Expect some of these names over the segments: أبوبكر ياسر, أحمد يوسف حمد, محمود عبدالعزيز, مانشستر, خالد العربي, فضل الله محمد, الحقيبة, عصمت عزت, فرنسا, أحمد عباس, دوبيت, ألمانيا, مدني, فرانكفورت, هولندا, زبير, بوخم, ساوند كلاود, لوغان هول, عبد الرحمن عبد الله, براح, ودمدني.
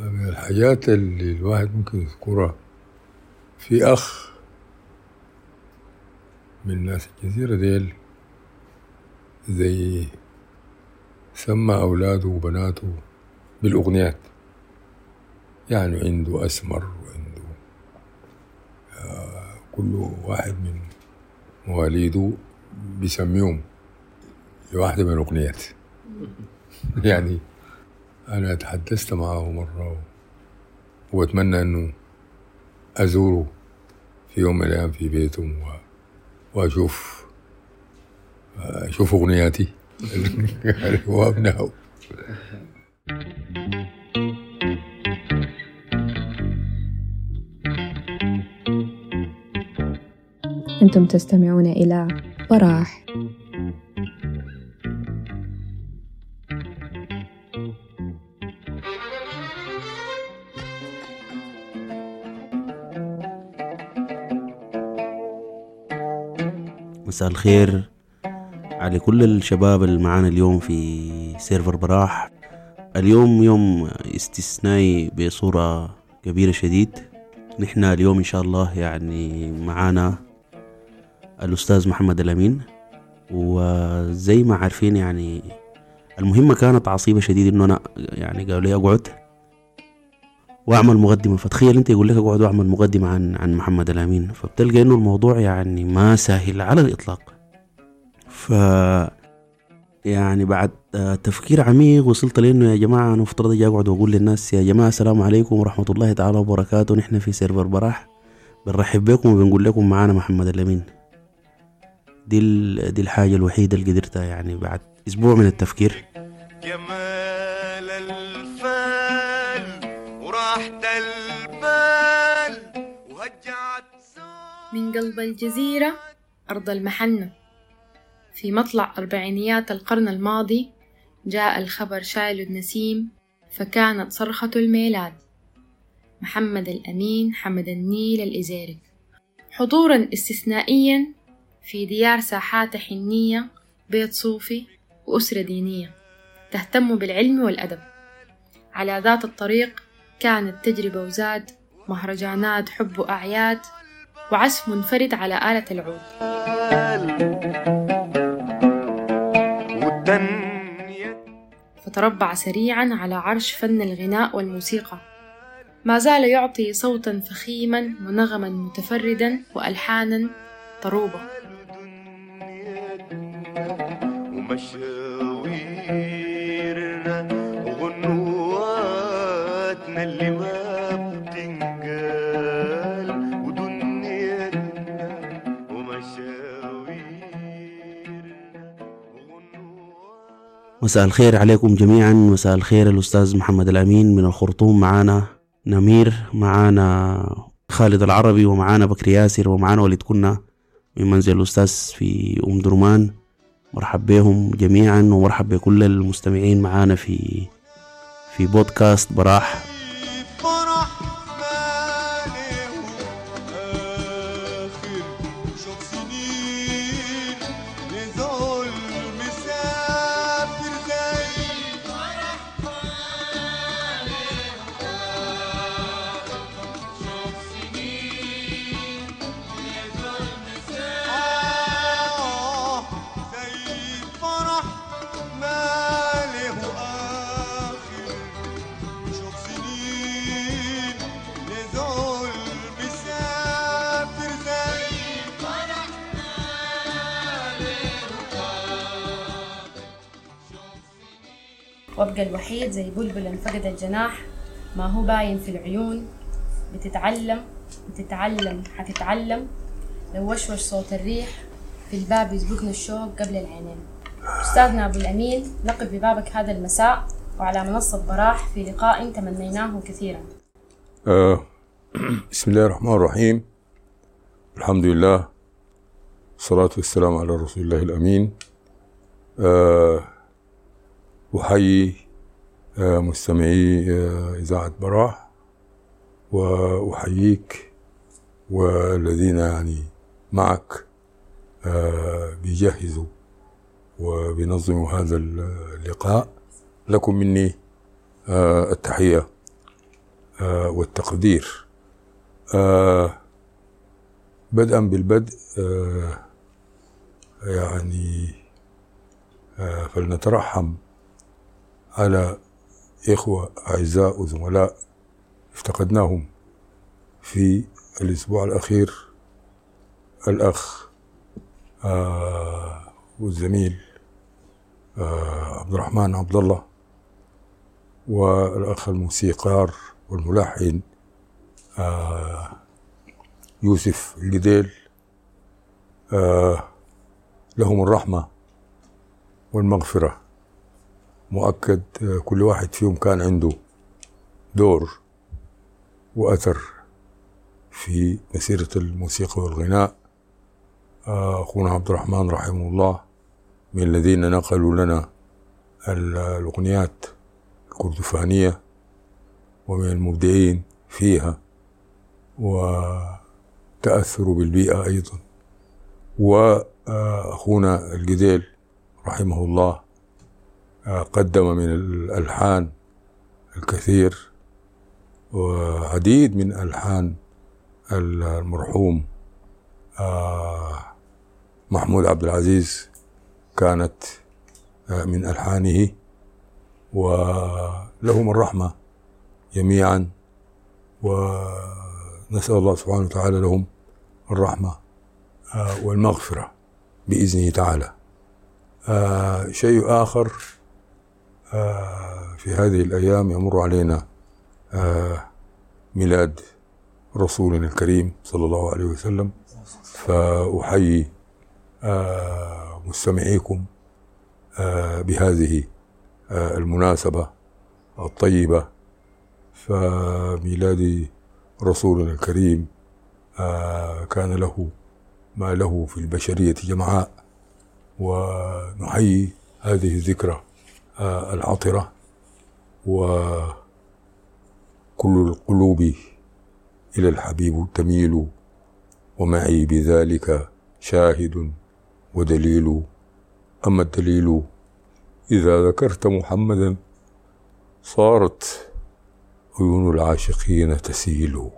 من الحاجات اللي الواحد ممكن يذكرها، في أخ من ناس الجزيرة ديل زي سمى أولاده وبناته بالأغنيات، يعني عنده أسمر وعنده كل واحد من مواليده بيسميهم لواحدة من الأغنيات. يعني أنا تحدثت معه مرة وأتمنى أنه أزوره في يوم من الأيام في بيتهم وأشوف أغنياتي وأبنائه. أنتم تستمعون إلى براح. مساء الخير على كل الشباب اللي معانا اليوم في سيرفر براح. اليوم يوم استثنائي بصورة كبيرة شديد. نحن اليوم إن شاء الله يعني معانا الأستاذ محمد الأمين، وزي ما عارفين يعني المهمة كانت عصيبة شديد، إنه أنا يعني قالوا لي أقعد وأعمل مقدمة، فتخيل أنت يقول لك أقعد وأعمل مقدمة عن محمد الأمين، فبتلقى إنه الموضوع يعني ما سهل على الإطلاق. ف يعني بعد تفكير عميق وصلت لأنه يا جماعة أنا مفترض أجي أقعد وأقول للناس يا جماعة السلام عليكم ورحمة الله تعالى وبركاته، نحن في سيرفر براح بنرحب بكم وبنقول لكم معانا محمد الأمين. دي الحاجة الوحيدة اللي قدرتها يعني بعد أسبوع من التفكير. جمال الفال وراحت البال وهجعت من قلب الجزيرة أرض المحنة. في مطلع أربعينيات القرن الماضي جاء الخبر شايل النسيم، فكانت صرخة الميلاد محمد الأمين حمد النيل الإزيرك، حضورا استثنائيا في ديار ساحات حنية، بيت صوفي وأسرة دينية تهتم بالعلم والأدب. على ذات الطريق كانت تجري بوزات، مهرجانات حب وأعياد، وعزف منفرد على آلة العود. فتربع سريعا على عرش فن الغناء والموسيقى، ما زال يعطي صوتا فخيما ونغما متفردا وألحانا طروبة. مساء الخير عليكم جميعا، مساء الخير الأستاذ محمد الأمين من الخرطوم، معانا نمير، معانا خالد العربي، ومعانا بكر ياسر، ومعانا ولد كنا من منزل الأستاذ في أم درمان. مرحب بهم جميعا ومرحب بكل المستمعين معانا في بودكاست براح. وابقى الوحيد زي بلبل انفقد الجناح، ما هو باين في العيون، بتتعلم حتتعلم، لو وشوش صوت الريح في الباب يسبقنا الشوق قبل العينين. أستاذنا أبو الأمين لقب ببابك هذا المساء وعلى منصة براح في لقاء تمنيناه كثيرا. بسم الله الرحمن الرحيم، الحمد لله، الصلاة والسلام على رسول الله الأمين. أحيي مستمعي إذاعة براح، وأحييك والذين يعني معك بيجهزوا وبينظموا هذا اللقاء. لكم مني التحية والتقدير. بدءا بالبدء يعني فلنترحم على إخوة أعزاء وزملاء افتقدناهم في الأسبوع الأخير، الأخ والزميل عبد الرحمن عبد الله، والأخ الموسيقار والملحن يوسف الجديل، لهم الرحمة والمغفرة. مؤكد كل واحد فيهم كان عنده دور وأثر في مسيرة الموسيقى والغناء. أخونا عبد الرحمن رحمه الله من الذين نقلوا لنا الأغنيات الكردفانية ومن المبدعين فيها، وتأثروا بالبيئة أيضا. وأخونا الجديل رحمه الله قدم من الألحان الكثير وعديد من ألحان المرحوم محمود عبدالعزيز كانت من ألحانه، ولهم الرحمة جميعا، ونسأل الله سبحانه وتعالى لهم الرحمة والمغفرة بإذنه تعالى. شيء آخر في هذه الأيام يمر علينا ميلاد رسولنا الكريم صلى الله عليه وسلم، فأحيي مستمعيكم بهذه المناسبة الطيبة. فميلاد رسولنا الكريم كان له ما له في البشرية جمعاء، ونحيي هذه الذكرى العطرة، وكل القلوب إلى الحبيب تميل، ومعي بذلك شاهد ودليل. أما الدليل إذا ذكرت محمدا صارت عيون العاشقين تسيل.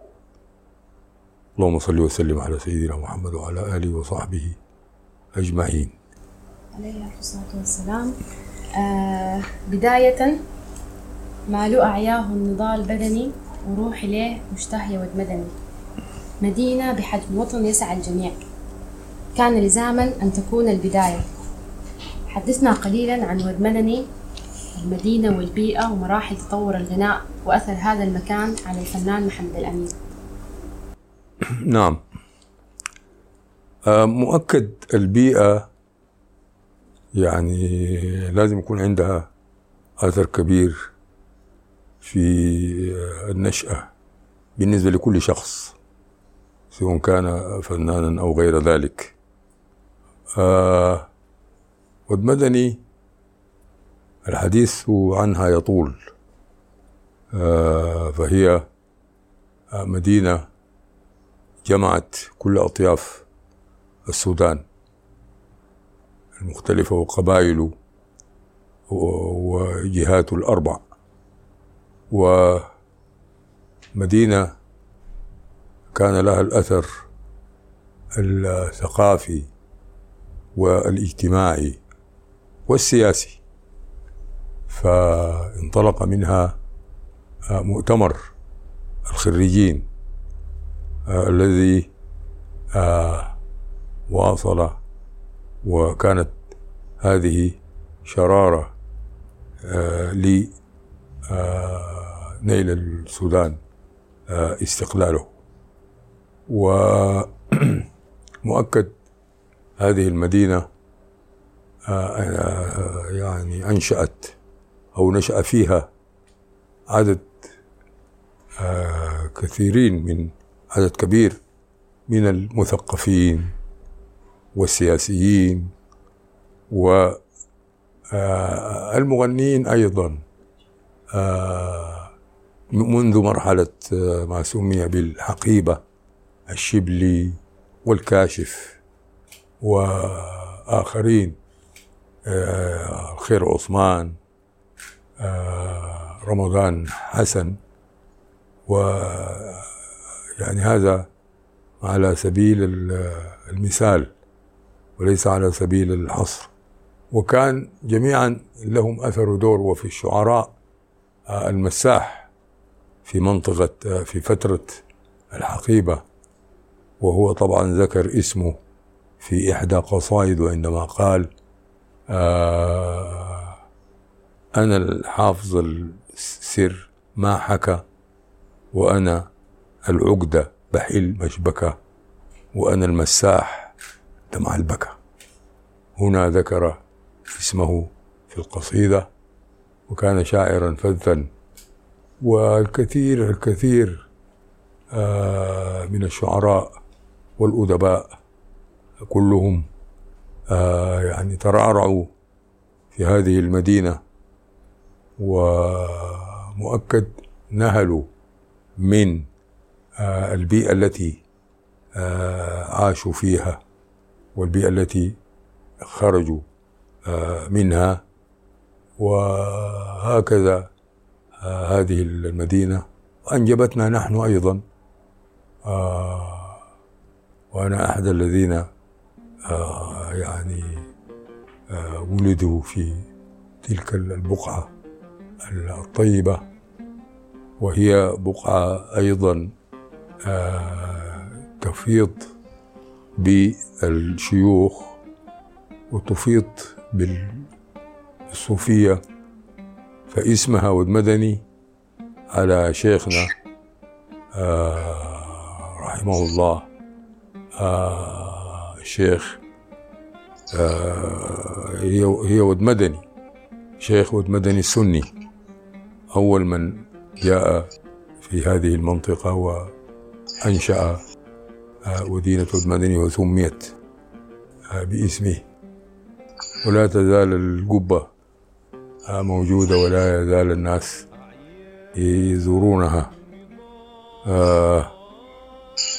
اللهم صل وسلم على سيدنا محمد وعلى آله وصحبه أجمعين. عليه الصلاة والسلام. بداية ما لؤ أعياه النضال بدني، وروحي ليه مشتهية ودمدني، مدينة بحجم وطن يسعى الجميع، كان لزاما أن تكون البداية. حدثنا قليلا عن ودمدني، المدينة والبيئة ومراحل تطور الغناء وأثر هذا المكان على الفنان محمد الأمين. نعم، مؤكد البيئة يعني لازم يكون عندها أثر كبير في النشأة بالنسبة لكل شخص، سواء كان فنانا أو غير ذلك. ودمدني الحديث عنها يطول، فهي مدينة جمعت كل أطياف السودان المختلفة وقبائله وجهاته الأربع، ومدينة كان لها الأثر الثقافي والاجتماعي والسياسي. فانطلق منها مؤتمر الخريجين الذي واصل، وكانت هذه شرارة لنيل السودان استقلاله. ومؤكد هذه المدينة يعني أنشأت أو نشأ فيها عدد كثيرين من عدد كبير من المثقفين والسياسيين والمغنيين أيضا، منذ مرحلة ما سمي بالحقيبة، الشبلي والكاشف وآخرين، خير عثمان، رمضان حسن، ويعني هذا على سبيل المثال وليس على سبيل الحصر. وكان جميعا لهم أثر ودور. وفي الشعراء المساح في منطقة في فترة الحقيبة، وهو طبعا ذكر اسمه في إحدى قصائد وإنما قال أنا الحافظ السر ما حكى، وأنا العقدة بحيل مشبكة، وأنا المساح دمع البكا. هنا ذكر اسمه في القصيدة، وكان شاعرا فذا. والكثير الكثير من الشعراء والأدباء كلهم يعني ترعرعوا في هذه المدينة، ومؤكد نهلوا من البيئة التي عاشوا فيها والبيئة التي خرجوا منها. وهكذا هذه المدينة أنجبتنا نحن أيضا، وأنا أحد الذين يعني ولدوا في تلك البقعة الطيبة، وهي بقعة أيضا تفيض بالشيوخ وتفيض بالصوفية، فاسمها ودمدني على شيخنا رحمه الله الشيخ هي ودمدني، شيخ ودمدني السني، أول من جاء في هذه المنطقة وأنشأ مدينة ودمدني وسميت باسمه. ولا تزال القبة موجودة ولا يزال الناس يزورونها.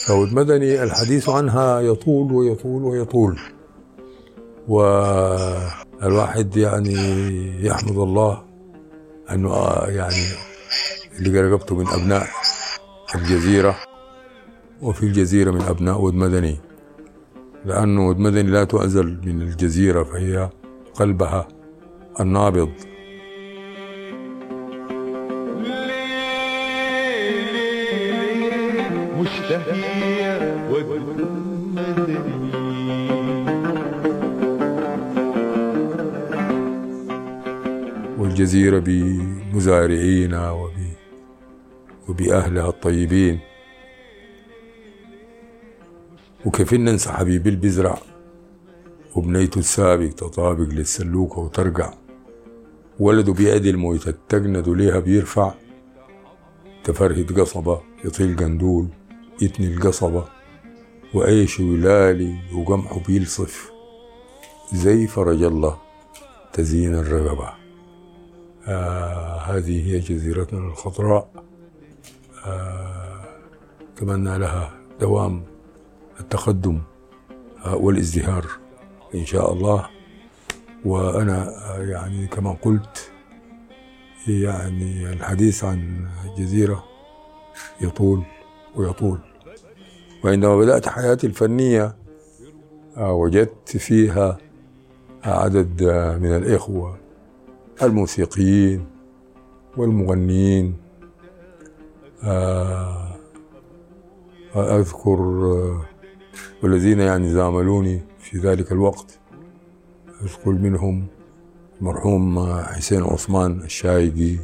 فودمدني الحديث عنها يطول ويطول ويطول، والواحد يعني يحمد الله أنه يعني اللي قربته من أبناء الجزيرة، وفي الجزيرة من أبناء ودمدني، لأن ودمدني لا تعزل من الجزيرة، فهي قلبها النابض. والجزيرة بمزارعينا وبأهلها الطيبين. وكيف ننسى حبيبي البزرع وبنيته السابق تطابق للسلوكة وترجع، ولده بيعدي الموتة تجند ليها بيرفع، تفرهد قصبة يطيل جندول يتني القصبة، وعيش ولالي وقمحه بيلصف زي فرج الله تزين الرغبة. هذه هي جزيرتنا الخضراء. أتمنى لها دوام التقدم والازدهار إن شاء الله. وأنا يعني كما قلت يعني الحديث عن الجزيرة يطول ويطول. وعندما بدأت حياتي الفنية وجدت فيها عدد من الإخوة الموسيقيين والمغنيين. أذكر والذين يعني زاملوني في ذلك الوقت، أذكر منهم المرحوم حسين عثمان الشايدي،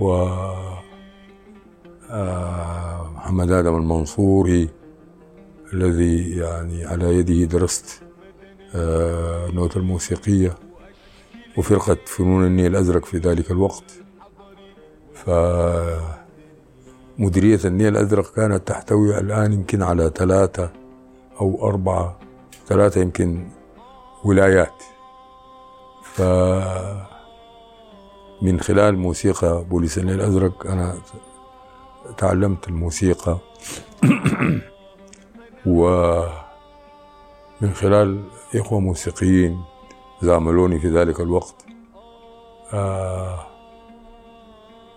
و محمد آدم المنصوري الذي يعني على يده درست النوتة الموسيقية، وفرقة فنون النيل الأزرق في ذلك الوقت. فمديرية النيل الأزرق كانت تحتوي الآن يمكن على 3 أو 4 يمكن ولايات. فمن خلال موسيقى بوليس النيل الأزرق أنا تعلمت الموسيقى، ومن خلال إخوة موسيقيين زاملوني في ذلك الوقت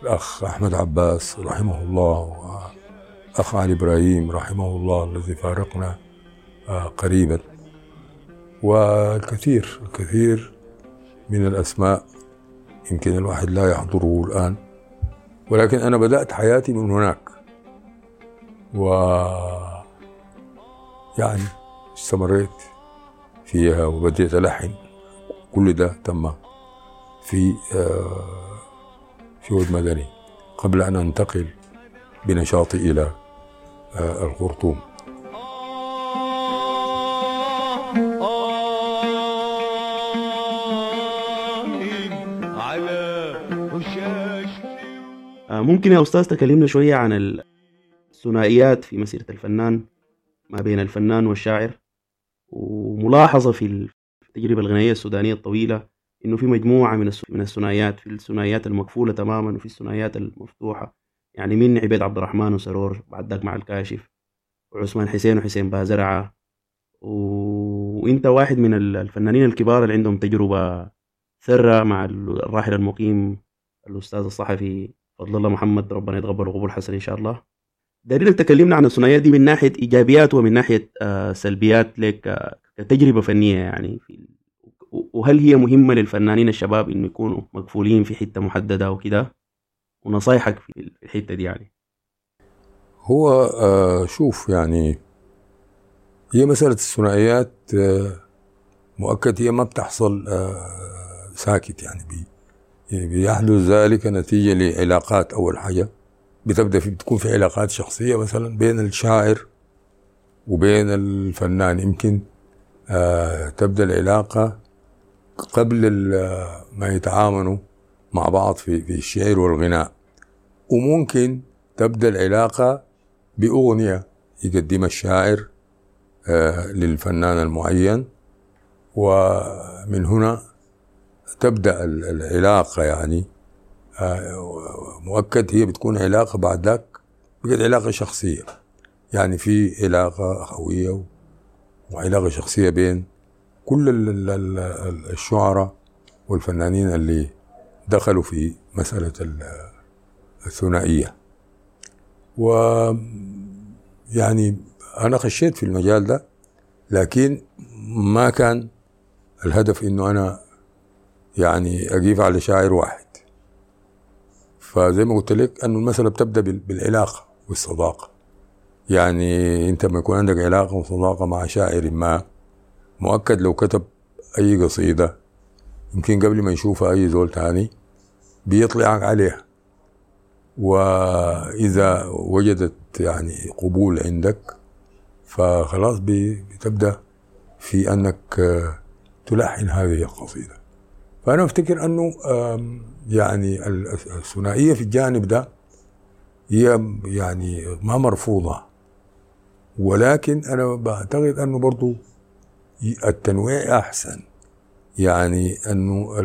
الأخ أحمد عباس رحمه الله، وأخ علي إبراهيم رحمه الله الذي فارقنا قريبا، والكثير الكثير من الأسماء يمكن الواحد لا يحضره الآن، ولكن أنا بدأت حياتي من هناك، ويعني استمريت فيها وبديت ألحن. كل ده تم في ودمدني قبل أن أنتقل بنشاطي إلى الخرطوم. ممكن يا أستاذ تكلمنا شوية عن الثنائيات في مسيرة الفنان ما بين الفنان والشاعر، وملاحظة في التجربة الغنائية السودانية الطويلة إنه في مجموعة من الثنائيات، في الثنائيات المقفولة تماما وفي الثنائيات المفتوحة، يعني من عبيد عبد الرحمن وسرور، بعد ذاك مع الكاشف وعثمان حسين وحسين بازرعة، وإنت واحد من الفنانين الكبار اللي عندهم تجربة ثرة مع الراحل المقيم الأستاذ الصحفي فضل الله محمد، ربنا يتقبل قبول حسن إن شاء الله. دليلك تكلمنا عن الثنائيات دي من ناحية إيجابيات ومن ناحية سلبيات لك كتجربة فنية، يعني وهل هي مهمة للفنانين الشباب إنه يكونوا مقفولين في حتة محددة وكده، ونصايحك في الحتة دي؟ يعني هو شوف، يعني هي مسألة الثنائيات مؤكد هي ما بتحصل ساكت، يعني بيحدث ذلك نتيجة لعلاقات. أول حاجة بتكون في علاقات شخصية مثلا بين الشاعر وبين الفنان، يمكن تبدأ العلاقة قبل ما يتعاملوا مع بعض في الشعر والغناء، وممكن تبدأ العلاقة بأغنية يقدمها الشاعر للفنان المعين، ومن هنا تبدأ العلاقة. يعني مؤكد هي بتكون علاقة بعد ذاك بقت علاقة شخصية، يعني في علاقة أخوية وعلاقة شخصية بين كل الشعراء والفنانين اللي دخلوا في مسألة الثنائية. ويعني أنا خشيت في المجال ده، لكن ما كان الهدف إنه أنا يعني أجيب على شاعر واحد، فزي ما قلت لك أنه المسألة بتبدأ بالعلاقة والصداقة. يعني أنت ما يكون عندك علاقة وصداقة مع شاعر ما، مؤكد لو كتب أي قصيدة يمكن قبل ما يشوفها أي زول تاني بيطلع عليها، وإذا وجدت يعني قبول عندك فخلاص بتبدأ في أنك تلحن هذه القصيدة. فأنا أفتكر أنه يعني الثنائية في الجانب ده هي يعني ما مرفوضة، ولكن أنا بعتقد أنه برضو التنويع أحسن، يعني أنه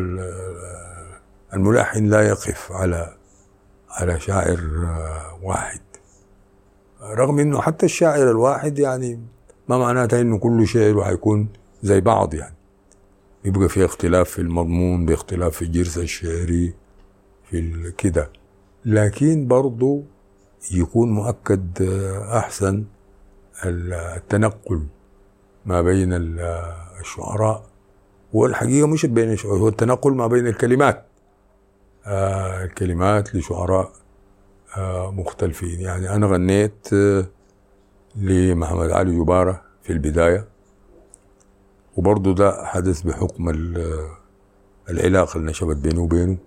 الملحن لا يقف على شاعر واحد، رغم أنه حتى الشاعر الواحد يعني ما معناته أنه كل شاعر هيكون زي بعض، يعني يبقى في اختلاف في المضمون، باختلاف في الجرس الشعري في كده، لكن برضو يكون مؤكد أحسن التنقل ما بين الشعراء. والحقيقة مش بين الشعراء، هو التنقل ما بين الكلمات لشعراء مختلفين. يعني أنا غنيت لمحمد علي جبارة في البداية، وبرضو ده حدث بحكم العلاقة اللي نشبت بينه وبينه،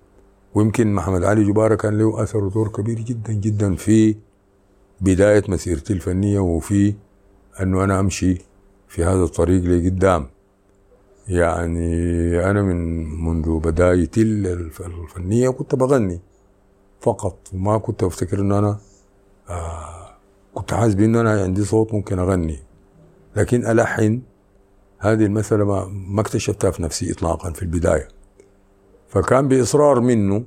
ويمكن محمد علي جبارة كان له أثر ودور كبير جدا جدا في بداية مسيرتي الفنية، وفي أنه أنا أمشي في هذا الطريق لقدام. يعني أنا منذ بدايتي الفنية كنت بغني فقط، وما كنت أفتكر أن أنا كنت حاسس بأن أنا عندي صوت ممكن أغني، لكن ألحن هذه المسألة ما اكتشفتها في نفسي إطلاقا في البداية. فكان بإصرار منه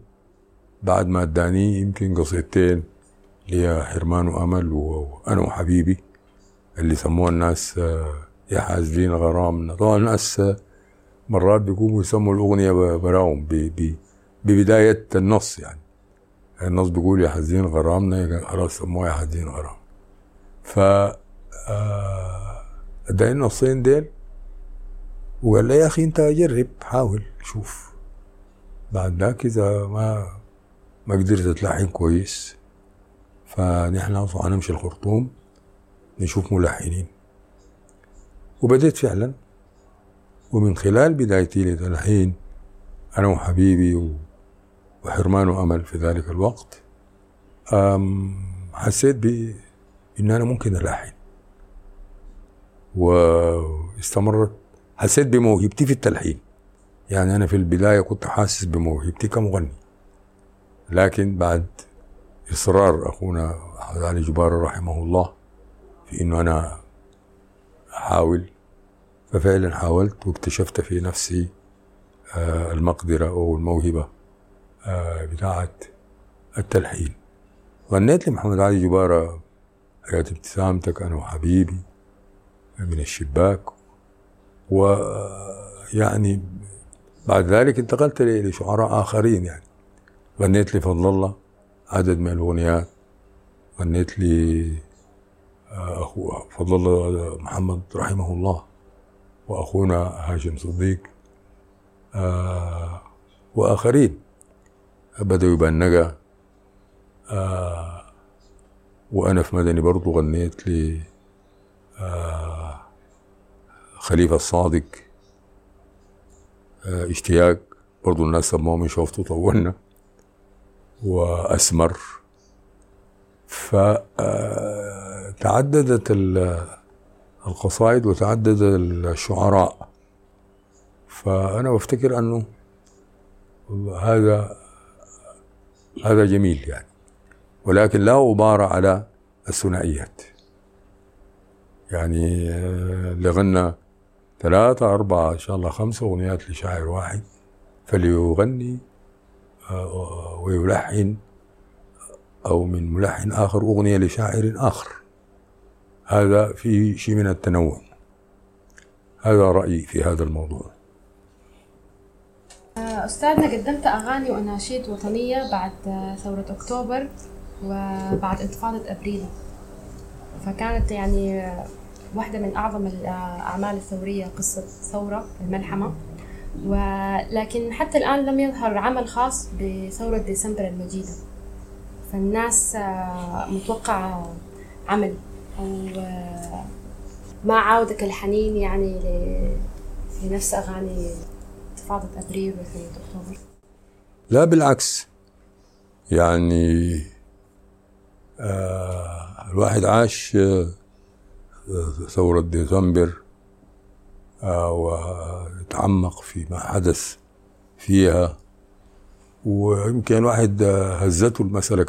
بعد ما أداني يمكن قصيدتين ليا، حرمان وأمل وأنا وحبيبي، اللي سموها الناس يا حازلين غرامنا. طبعا الناس مرات بيقوموا يسموا الأغنية براهم ببداية النص، يعني الناس بيقول يا حزين غرامنا، خلاص سموها يا حزين غرامنا. ف اداني نصين ديل وقال لي يا اخي انت جرب، حاول شوف، بعد ذاك اذا ما قدرت تلحن كويس فنحن هنمشي الخرطوم نشوف ملحنين. وبدأت فعلا، ومن خلال بدايتي لتلحين انا وحبيبي وحرمان وامل في ذلك الوقت، حسيت بان انا ممكن الحن، واستمرت. حسيت بموهبتي في التلحين، يعني انا في البدايه كنت حاسس بموهبتي كمغني، لكن بعد اصرار اخونا أحمد علي جبارة رحمه الله في انه انا احاول، ففعلا حاولت واكتشفت في نفسي المقدره او الموهبه بتاعه التلحين. غنيت لمحمد علي جبارة حياة ابتسامتك انا وحبيبي من الشباك، ويعني بعد ذلك انتقلت لشعراء آخرين، يعني غنيت لفضل الله عدد من الأغنيات، غنيت لأخو فضل الله محمد رحمه الله وأخونا هاشم صديق وآخرين، بدأوا يبنقى، وأنا في مدني برضو غنيت ل خليفة الصادق، اشتياق برضو الناس سموه من شوفته طولنا، وأسمر. فتعددت القصائد وتعدد الشعراء. فأنا بفتكر أنه هذا جميل يعني، ولكن لا غبار على الثنائيات. يعني اللي غنى 3 4 إن شاء الله 5 أغنيات لشاعر واحد فليغني ويلحن، أو من ملحن آخر أغنية لشاعر آخر. هذا فيه شيء من التنوع. هذا رأيي في هذا الموضوع. أستاذنا قدمت أغاني وأناشيد وطنية بعد ثورة أكتوبر وبعد انتفاضة أبريل، فكانت يعني واحدة من أعظم الأعمال الثورية قصة ثورة الملحمة، ولكن حتى الآن لم يظهر عمل خاص بثورة ديسمبر المجيدة، فالناس متوقع عمل أو ما عاودك الحنين يعني لنفس أغاني انتفاضة أبريل وثورة أكتوبر؟ لا بالعكس، يعني الواحد عاش ثورة ديسمبر وتعمق فيما حدث فيها، ويمكن الواحد هزته المسألة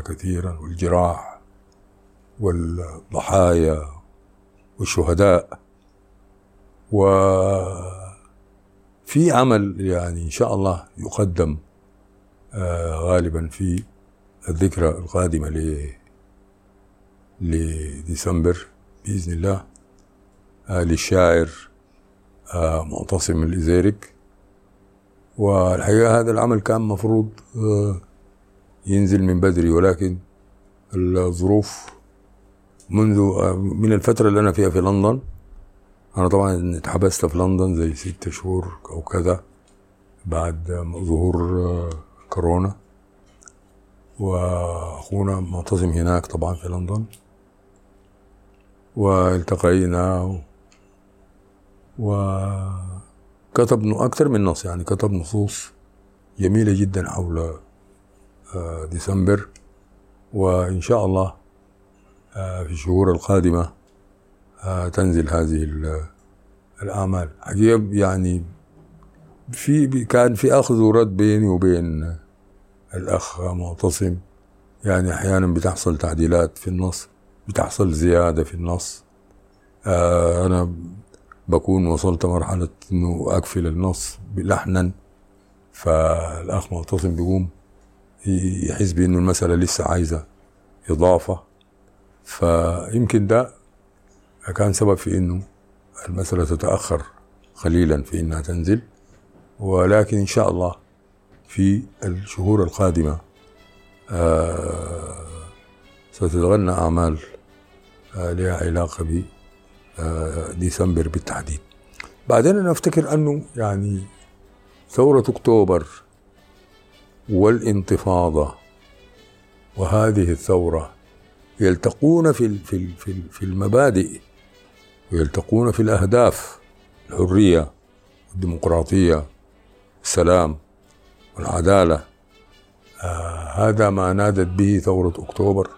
كثيرا، والجراح والضحايا والشهداء. وفي عمل يعني إن شاء الله يقدم غالبا في الذكرى القادمة لديسمبر بإذن الله للشاعر معتصم الإزيرك. والحقيقة هذا العمل كان مفروض ينزل من بدري، ولكن الظروف منذ من الفترة اللي أنا فيها في لندن، أنا طبعا اتحبست في لندن زي 6 شهور أو كذا بعد ظهور كورونا، وأخونا معتصم هناك طبعا في لندن، والتقينا وكتبنا أكثر من نص، يعني كتب نصوص جميلة جدا حول ديسمبر. وإن شاء الله في الشهور القادمة تنزل هذه الأعمال. حقيقة يعني كان في أخذ ورد بيني وبين الأخ معتصم، يعني أحيانا بتحصل تعديلات في النص، بتحصل زيادة في النص، أنا بكون وصلت مرحلة أنه أقفل النص بلحنا، فالأخ معتصم بيقوم يحس بأنه المسألة لسه عايزة إضافة، فيمكن ده كان سبب في أنه المسألة تتأخر قليلا في أنها تنزل. ولكن إن شاء الله في الشهور القادمة ستتغنى أعمال لها علاقة بديسمبر بالتحديد. بعدين أنا أفتكر أنه يعني ثورة أكتوبر والانتفاضة وهذه الثورة يلتقون في المبادئ ويلتقون في الأهداف: الحرية والديمقراطية والسلام والعدالة. هذا ما نادت به ثورة أكتوبر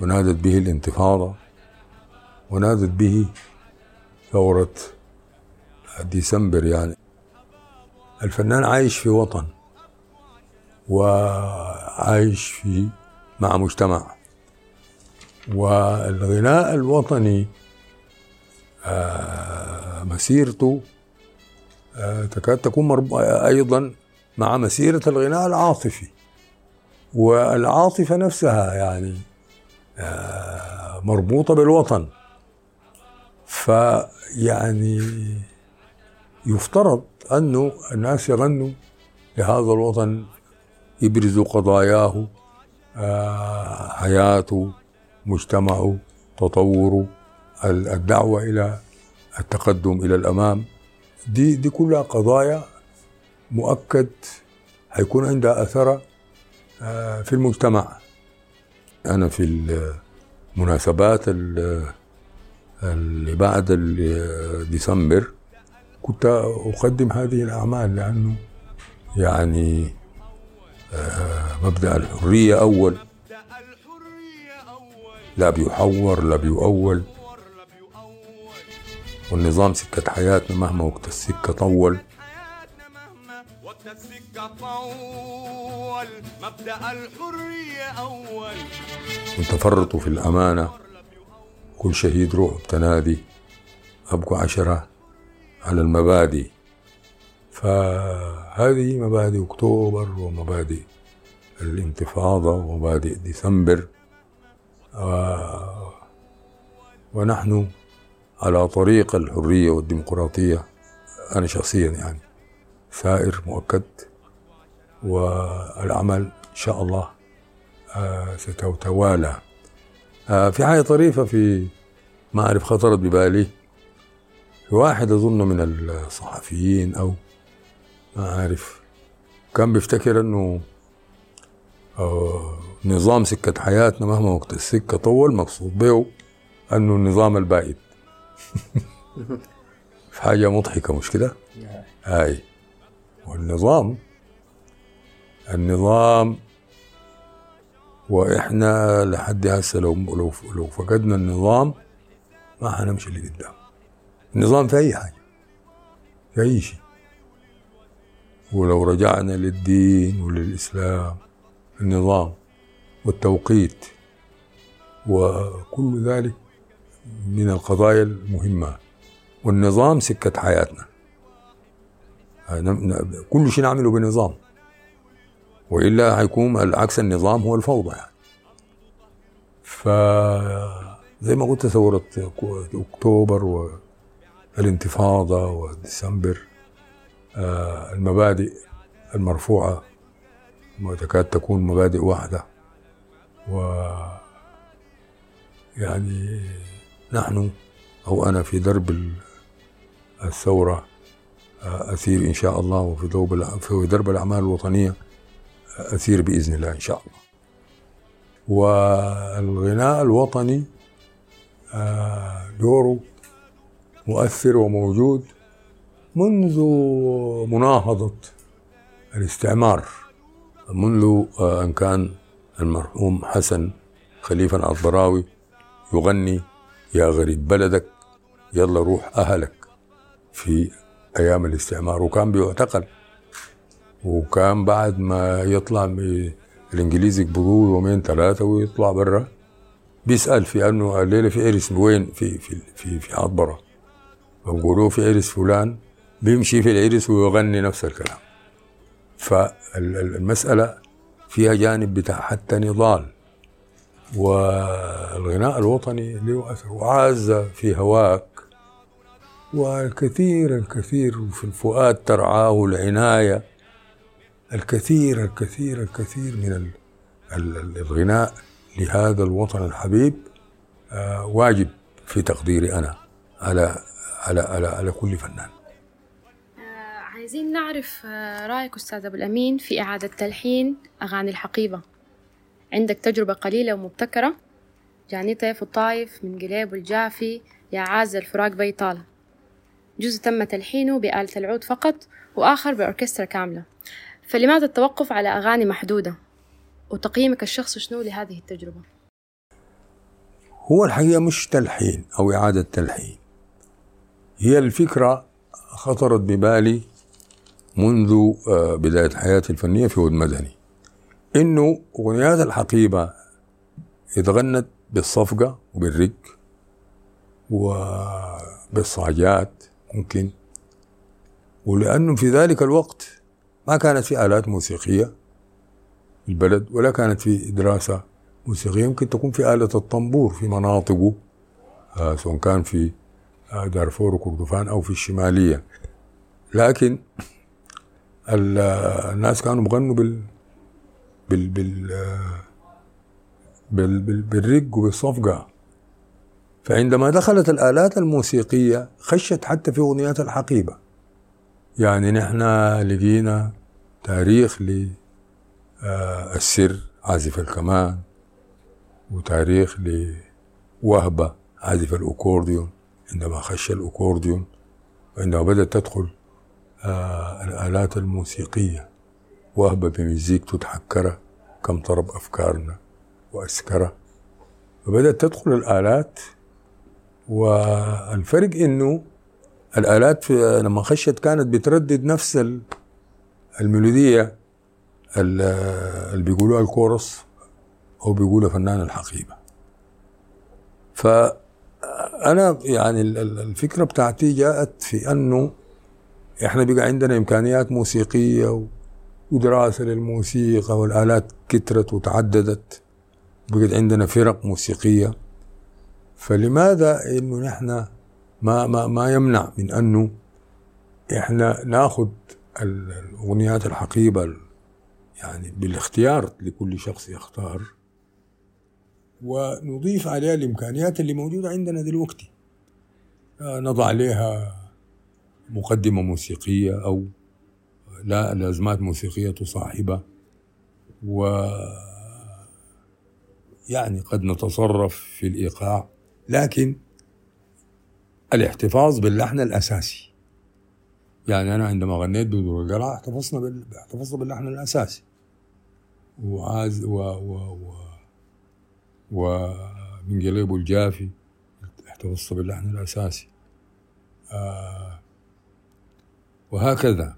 ونادت به الانتفاضة ونادت به ثورة ديسمبر. يعني الفنان عايش في وطن وعايش في مع مجتمع، والغناء الوطني مسيرته تكاد تكون مربوطة أيضا مع مسيرة الغناء العاطفي، والعاطفة نفسها يعني مربوطة بالوطن. فيعني يفترض أنه الناس يغنوا لهذا الوطن، يبرزوا قضاياه، حياته، مجتمعه، تطوره، الدعوة إلى التقدم إلى الأمام. دي كلها قضايا مؤكد هيكون عندها أثر في المجتمع. أنا في المناسبات اللي بعد ديسمبر كنت أقدم هذه الأعمال، لأنه يعني مبدأ الحرية أول، لا بيحور لا بيؤول، والنظام سكة حياتنا مهما وقت السكة طول، وتفرطوا في الأمانة، كل شهيد روح بتنادي، أبقوا 10 على المبادئ. فهذه مبادئ أكتوبر ومبادئ الانتفاضة ومبادئ ديسمبر، ونحن على طريق الحرية والديمقراطية. أنا شخصيا يعني سائر مؤكد، والعمل إن شاء الله ستتوالى. في حاجة طريفة في ما أعرف خطرت ببالي، واحد أظن من الصحفيين أو ما أعرف كان بيفتكر أنه نظام سكة حياتنا مهما وقت السكة طول مقصود به أنه النظام البائد. في حاجة مضحكة مش كده؟ هاي والنظام وإحنا لحد هسه لو فقدنا النظام ما حنمشي اللي قدام. النظام في أي حاجة، في أي شيء، ولو رجعنا للدين وللإسلام النظام والتوقيت وكل ذلك من القضايا المهمة، والنظام سكة حياتنا. كل شيء نعمله بنظام، وإلا هيكون العكس، النظام هو الفوضى يعني. فزي ما قلت ثورة أكتوبر والانتفاضة وديسمبر المبادئ المرفوعة تكاد تكون مبادئ واحدة، ويعني نحن أو أنا في درب الثورة أثير إن شاء الله، وفي درب الأعمال الوطنية أثير بإذن الله إن شاء الله. والغناء الوطني دوره مؤثر وموجود منذ مناهضة الاستعمار، منذ أن كان المرحوم حسن خليفة العذراوي يغني يا غريب بلدك يلا روح أهلك في أيام الاستعمار، وكان بيعتقل، وكان بعد ما يطلع الإنجليزي قبضوه يومين 3 ويطلع برا بيسأل في أنه الليلة في عرس وين في في في في عطبرة، بقولوا في عرس فلان، بيمشي في العرس ويغني نفس الكلام. فالمسألة فيها جانب بتاع حتى نضال، والغناء الوطني له أثر، وعاز في هواك، والكثير في الفؤاد ترعاه العناية الكثير الكثير الكثير من الغناء لهذا الوطن الحبيب واجب في تقديري أنا على كل فنان. عايزين نعرف رأيك أستاذ أبو الأمين في إعادة تلحين أغاني الحقيبة. عندك تجربة قليلة ومبتكرة، جاني طيف وطايف من قليب الجافي يا عاز الفراق بيطالة، جزء تم تلحينه بآلة العود فقط وآخر بأوركسترا كاملة، فلماذا التوقف على أغاني محدودة؟ وتقييمك الشخصي شنو لهذه التجربة؟ هو الحقيقة مش تلحين أو إعادة تلحين، هي الفكرة خطرت ببالي منذ بداية حياتي الفنية في ودمدني، إنه أغنيات الحقيبة اتغنت بالصفقة وبالرق وبالصعجات ممكن، ولأنه في ذلك الوقت ما كانت في آلات موسيقية البلد ولا كانت في دراسة موسيقية، يمكن تكون في آلة الطنبور في مناطقه سواء كان في دارفور وكردفان أو في الشمالية، لكن الناس كانوا بغنوا بالرق وبالصفقة. فعندما دخلت الآلات الموسيقية خشت حتى في أغنيات الحقيبة. يعني نحن لقينا تاريخ للسر عازف الكمان، وتاريخ لوهبة عازف الأكورديون عندما خش الأكورديون، وعندما بدأت تدخل الآلات الموسيقية، وهبة بمزيك تتحكرة كم طرب أفكارنا وأسكرة، وبدأت تدخل الآلات. والفرق إنه الآلات لما خشت كانت بتردد نفس الميلودية اللي بيقولوها الكورس أو بيقولها فنان الحقيبة. فأنا يعني الفكرة بتاعتي جاءت في أنه إحنا بقى عندنا إمكانيات موسيقية ودراسة للموسيقى والآلات كترت وتعددت، بقت عندنا فرق موسيقية، فلماذا إنه نحن ما يمنع من أنه إحنا ناخد الأغنيات الحقيبة يعني بالاختيار لكل شخص يختار، ونضيف عليها الإمكانيات اللي موجودة عندنا دلوقتي، نضع عليها مقدمة موسيقية أو لا لازمات موسيقية تصاحبها، ويعني قد نتصرف في الإيقاع، لكن الاحتفاظ باللحن الأساسي. يعني أنا عندما غنيت دودور القلعة احتفظنا باللحن الأساسي، وعاز من قليبه الجافي احتفظنا باللحن الأساسي، وهكذا.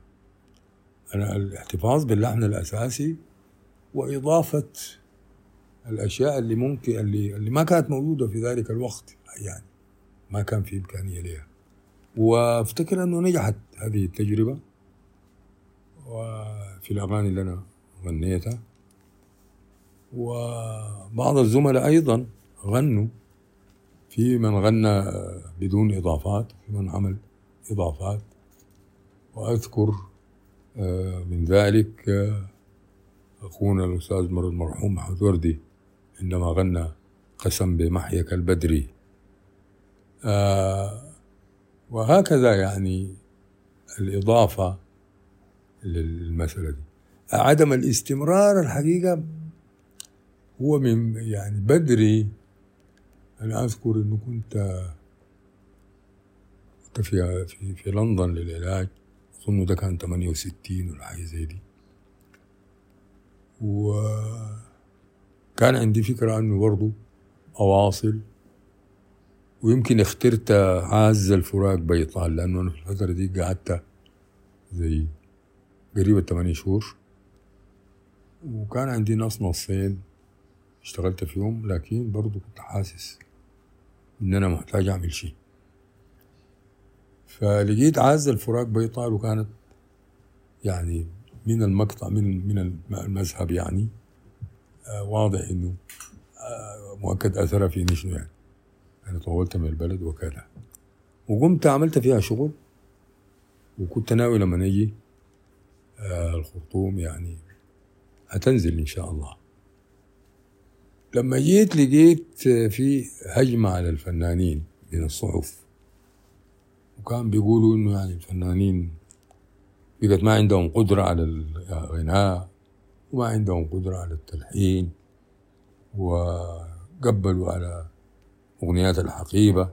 أنا الاحتفاظ باللحن الأساسي وإضافة الأشياء اللي ممكن اللي ما كانت موجودة في ذلك الوقت، يعني ما كان في إمكانية لها. وافتكر أنه نجحت هذه التجربة وفي الأغاني اللي أنا غنيتها، وبعض الزملاء أيضا غنوا، في من غنى بدون إضافات وفي من عمل إضافات. وأذكر من ذلك أخونا الأستاذ المرحوم حمد وردي عندما غنى قسم بمحيك البدري، وهكذا. يعني الإضافة للمسألة دي، عدم الاستمرار الحقيقة هو من يعني بدري. أنا أذكر إنه كنت في لندن للعلاج، أظن ده كان 68 ولا حاجة زي دي، وكان عندي فكرة أنه برضو أواصل، ويمكن اخترت عاز الفراق بيطال لأنه أنا في الفترة دي قعدت زي قريبة 8 شهور، وكان عندي نصين اشتغلت فيهم، لكن برضو كنت حاسس إن أنا محتاج أعمل شيء، فلقيت عاز الفراق بيطال، وكانت يعني من المقطع من المذهب، يعني واضح إنه مؤكد أثرها فيني شنو، يعني أنا طولت من البلد وكذا، وقمت عملت فيها شغل، وكنت ناوي لما نجي الخرطوم يعني هتنزل إن شاء الله. لما جيت لقيت في هجمة على الفنانين من الصحف، وكان بيقولوا إنه يعني الفنانين بقت ما عندهم قدرة على الغناء وما عندهم قدرة على التلحين، وقبلوا على أغنيات الحقيبة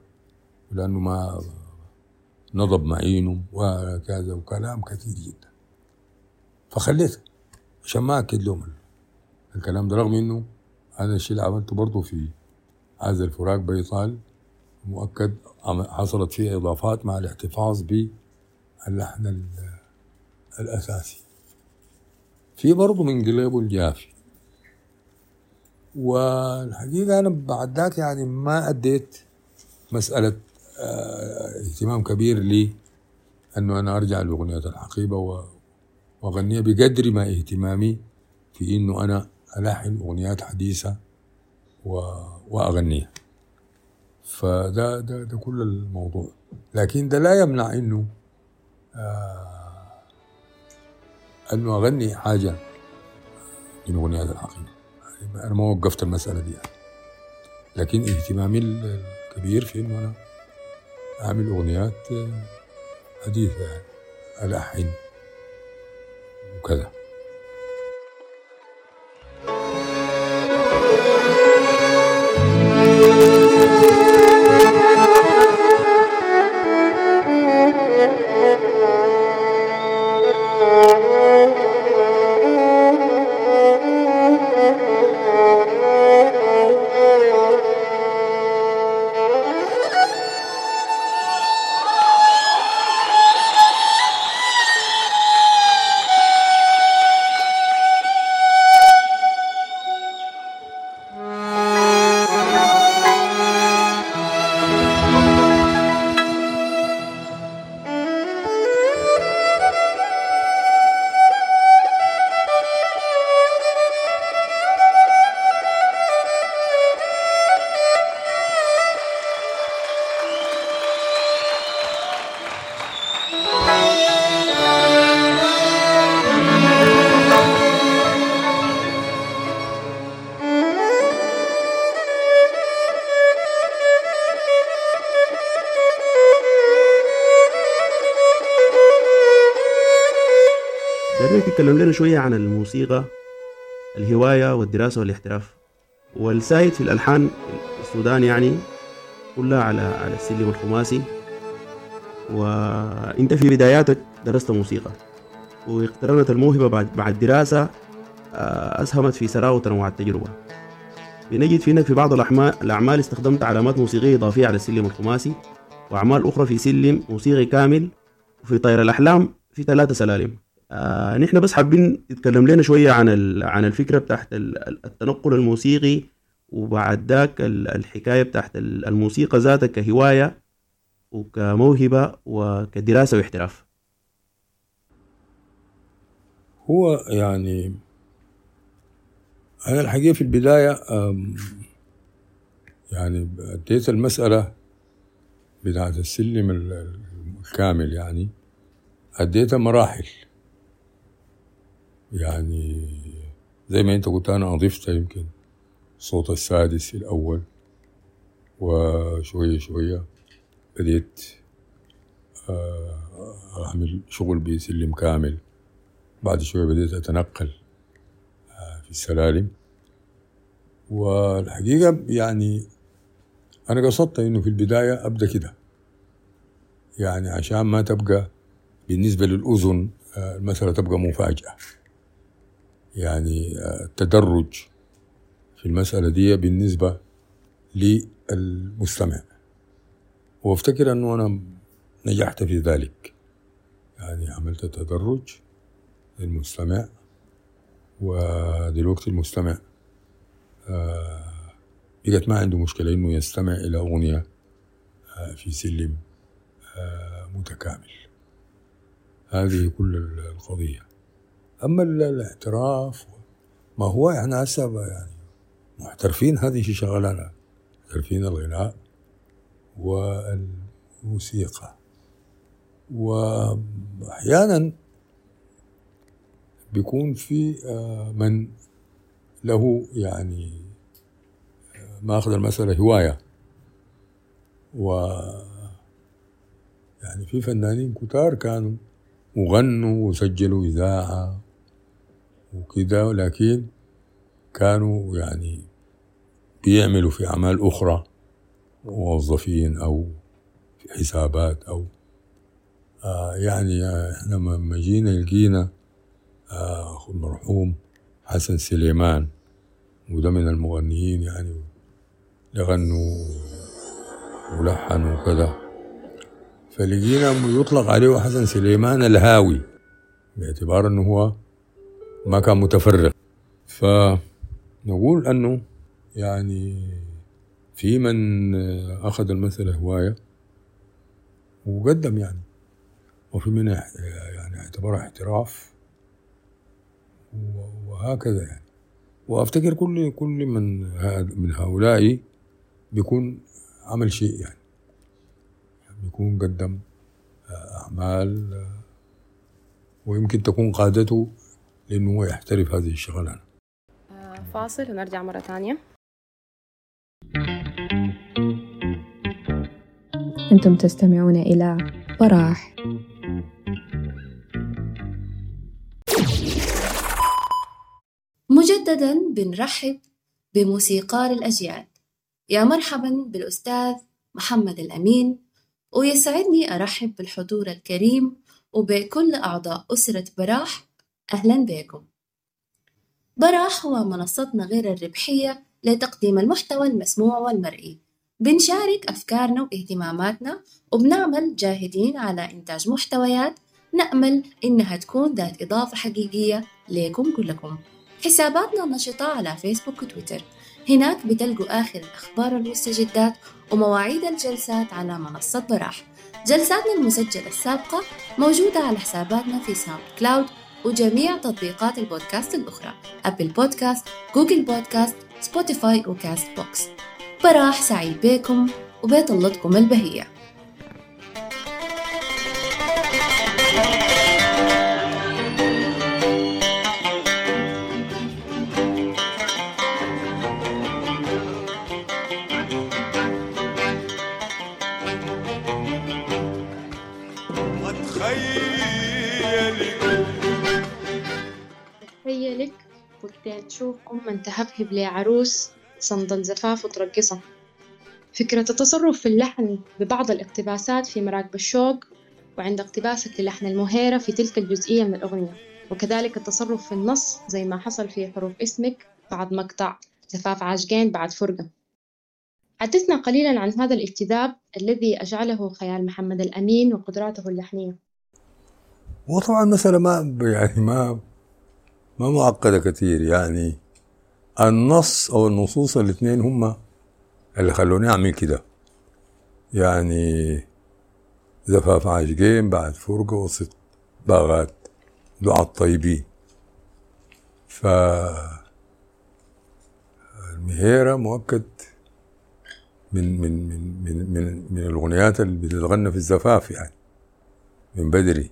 لأنه ما نضب معينهم وكذا، وكلام كثير جدا. فخليته عشان ما أكد لهم الكلام ده، رغم إنه هذا الشيء اللي عملته برضه في هذا الفراق بيطال مؤكد حصلت فيه إضافات مع الاحتفاظ باللحن الأساسي. في برضه من قليبه الجافي. والحقيقة أنا بعد ذاك يعني ما أديت مسألة اهتمام كبير لي أنه أنا أرجع لأغنية الحقيبة وأغنيها بقدر ما اهتمامي في أنه أنا ألحن أغنيات حديثة وأغنيها. فده ده ده كل الموضوع. لكن ده لا يمنع أنه أغني حاجة من أغنيات الحقيبة. أنا ما وقفت المسألة دي، لكن اهتمامي الكبير في أنه أنا أعمل أغنيات حديثة يعني ألحن وكذا. تكلم لنا شوية عن الموسيقى، الهواية والدراسة والاحتراف والسايد في الألحان السودان، يعني كلها على السلي والخماسي. وانت في بداياتك درست موسيقى، واقترنت الموهبة مع الدراسة أسهمت في سراء وتنوع التجربة. بنجد في أنك في بعض الأعمال استخدمت علامات موسيقية إضافية على السلم الخماسي، وأعمال أخرى في سلم موسيقي كامل، وفي طير الأحلام في 3 سلالم. نحن بس حابين نتكلم لنا شوية عن الفكرة بتاعت التنقل الموسيقي، وبعد ذاك الحكاية بتاعت الموسيقى ذاتها كهواية وكموهبة وكدراسة واحتراف. هو يعني أنا الحقيقة في البداية يعني اديت المسألة بتاعت السلم الكامل، يعني اديتها مراحل، يعني زي ما انت قلت انا اضفت يمكن الصوت السادس الاول، وشويه شويه بديت اعمل شغل بسلم كامل. بعد شويه بديت اتنقل في السلالم. والحقيقه يعني انا قصدت انه في البدايه ابدا كده، يعني عشان ما تبقى بالنسبه للاذن المساله تبقى مفاجاه. يعني التدرج في المسألة دي بالنسبة للمستمع، وافتكر أنه أنا نجحت في ذلك. يعني عملت تدرج للمستمع، ودلوقتي المستمع بقت ما عنده مشكلة أنه يستمع إلى أغنية في سلم متكامل. هذه كل القضية. أما الاعتراف ما هو إحنا هسه يعني محترفين، هذه شي شغلنا، محترفين الغناء والموسيقى. وأحيانا بيكون في من له يعني ما أخذ المسألة هواية، و يعني في فنانين كتار كانوا وغنوا وسجلوا إذاعة وكده، لكن كانوا يعني بيعملوا في أعمال أخرى موظفين أو في حسابات أو يعني إحنا لما جينا لقينا المرحوم حسن سليمان، وده من المغنيين يعني لغنوا ولحنوا وكذا، فلقينا يطلق عليه حسن سليمان الهاوي باعتبار أنه هو ما كان متفرغ. فنقول أنه يعني في من أخذ المسألة هواية وقدم يعني، وفي من يعني اعتبرها احتراف وهكذا يعني. وأفتكر كل من هؤلاء بيكون عمل شيء يعني، بيكون قدم أعمال ويمكن تكون قادته لأنه هو يحترف هذه الشغلانة. فاصل ونرجع مرة تانية. أنتم تستمعون إلى براح. مجدداً بنرحب بموسيقار الأجيال. يا مرحباً بالأستاذ محمد الأمين، ويسعدني أرحب بالحضور الكريم وبكل أعضاء أسرة براح. أهلاً بكم. براح هو منصتنا غير الربحية لتقديم المحتوى المسموع والمرئي. بنشارك أفكارنا واهتماماتنا وبنعمل جاهدين على إنتاج محتويات نأمل إنها تكون ذات إضافة حقيقية لكم كلكم. حساباتنا نشطة على فيسبوك وتويتر، هناك بتلقوا آخر الأخبار والمستجدات ومواعيد الجلسات على منصة براح. جلساتنا المسجلة السابقة موجودة على حساباتنا في ساوند كلاود وجميع تطبيقات البودكاست الأخرى، أبل بودكاست، جوجل بودكاست، سبوتيفاي وكاست بوكس. براح سعيد بكم وبيطلتكم البهية. تخيلك وقت تشوف أم تهبهب لعروس صندل زفاف وترقصه. فكرة التصرف في اللحن ببعض الاقتباسات في مراكب الشوق، وعند اقتباسك للحن المهيرة في تلك الجزئية من الأغنية، وكذلك التصرف في النص زي ما حصل في حروف اسمك بعد مقطع، زفاف عاشقين بعد فرقة. حدثنا قليلا عن هذا الاجتذاب الذي أجعله خيال محمد الأمين وقدراته اللحنية. وطبعا مثلا ما معقدة كتير يعني، النص أو النصوص الاثنين هما اللي خلوني أعمل كده يعني، زفاف عاشقين بعد فرقة وسط باغات دعاء الطيبين. فالمهيرة مؤكد من من من من من, من الأغنيات اللي بتتغنى في الزفاف يعني من بدري،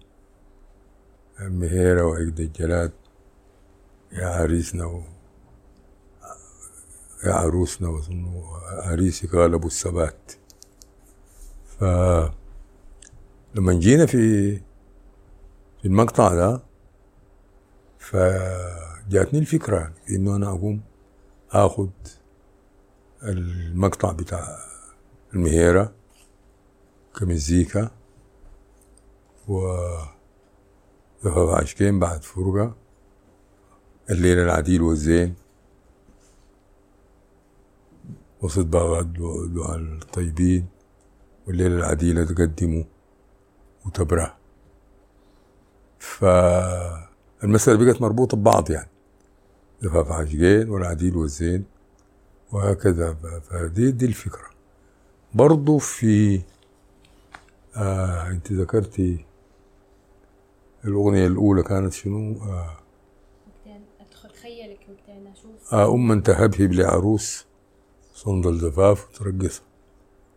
المهيرة وعقد الجلاد، يا عريسنا يا عروسنا وظنوا عريسك غالب الثبات. فلما جينا في المقطع ده فجاتني الفكرة إنه أنا أقوم أخذ المقطع بتاع المهيرة كمزيكا وذهب عشقين بعد فرقة، الليلة العديل والزين، وسط باغات دعاء الطيبين، والليلة العديلة تقدموا وتبرع. فالمسألة بقت مربوطة ببعض يعني، زفاف عاشقين والعديل والزين وهكذا. فدي الفكرة. برضو في انت ذكرتي الأغنية الأولى كانت شنو؟ تخيلك وقتين أشوف أم انتهبهب لعروس صندل زفاف وترقصها،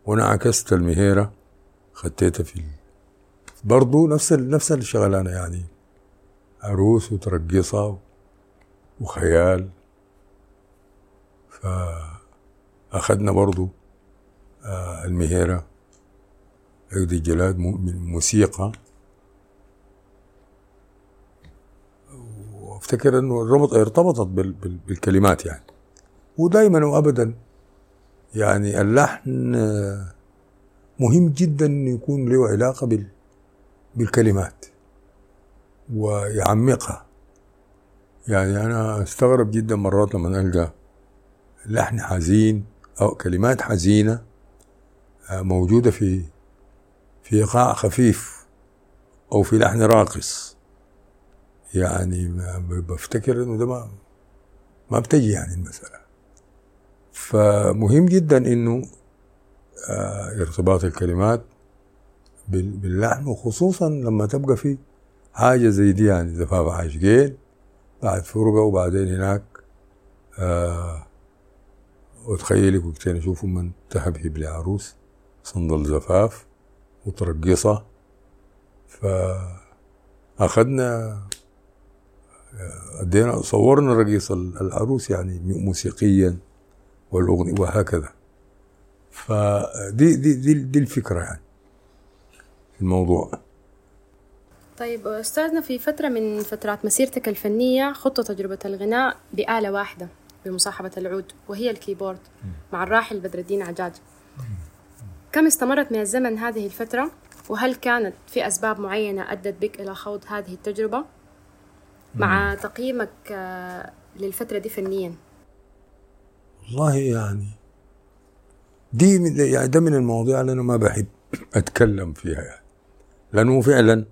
وانا عكست المهيرة خدتها في برضو نفس الشغلانة يعني، عروس وترقصة وخيال. فأخذنا برضو المهيرة عقد الجلاد من موسيقى. وافتكر انه ارتبطت بالكلمات يعني، ودايما وابدا يعني اللحن مهم جدا انه يكون له علاقة بالكلمات ويعمقها. يعني انا استغرب جدا مرات لما القى لحن حزين او كلمات حزينة موجودة في إيقاع خفيف او في لحن راقص. يعني بفتكر انه ده ما بتجي يعني المسألة. فمهم جدا انه ارتباط الكلمات باللحن، وخصوصا لما تبقى في حاجة زي دي يعني زفاف عاشقين بعد فرقة وبعدين هناك وتخيلك وقتين اشوفوا من تحبهب لعروس صندل زفاف وترقصة. فأخذنا صورنا رقيص العروس يعني موسيقيا والأغنية وهكذا. فدي دي دي, دي الفكرة يعني في الموضوع. طيب أستاذنا، في فترة من فترات مسيرتك الفنية خطة تجربة الغناء بآلة واحدة بمصاحبة العود وهي الكيبورد مع الراحل بدر الدين عجاج. كم استمرت من الزمن هذه الفترة؟ وهل كانت في أسباب معينة أدت بك إلى خوض هذه التجربة؟ مع تقييمك للفترة دي فنيا. والله يعني دي من المواضيع اللي أنا ما بحب أتكلم فيها يعني، لأنه فعلا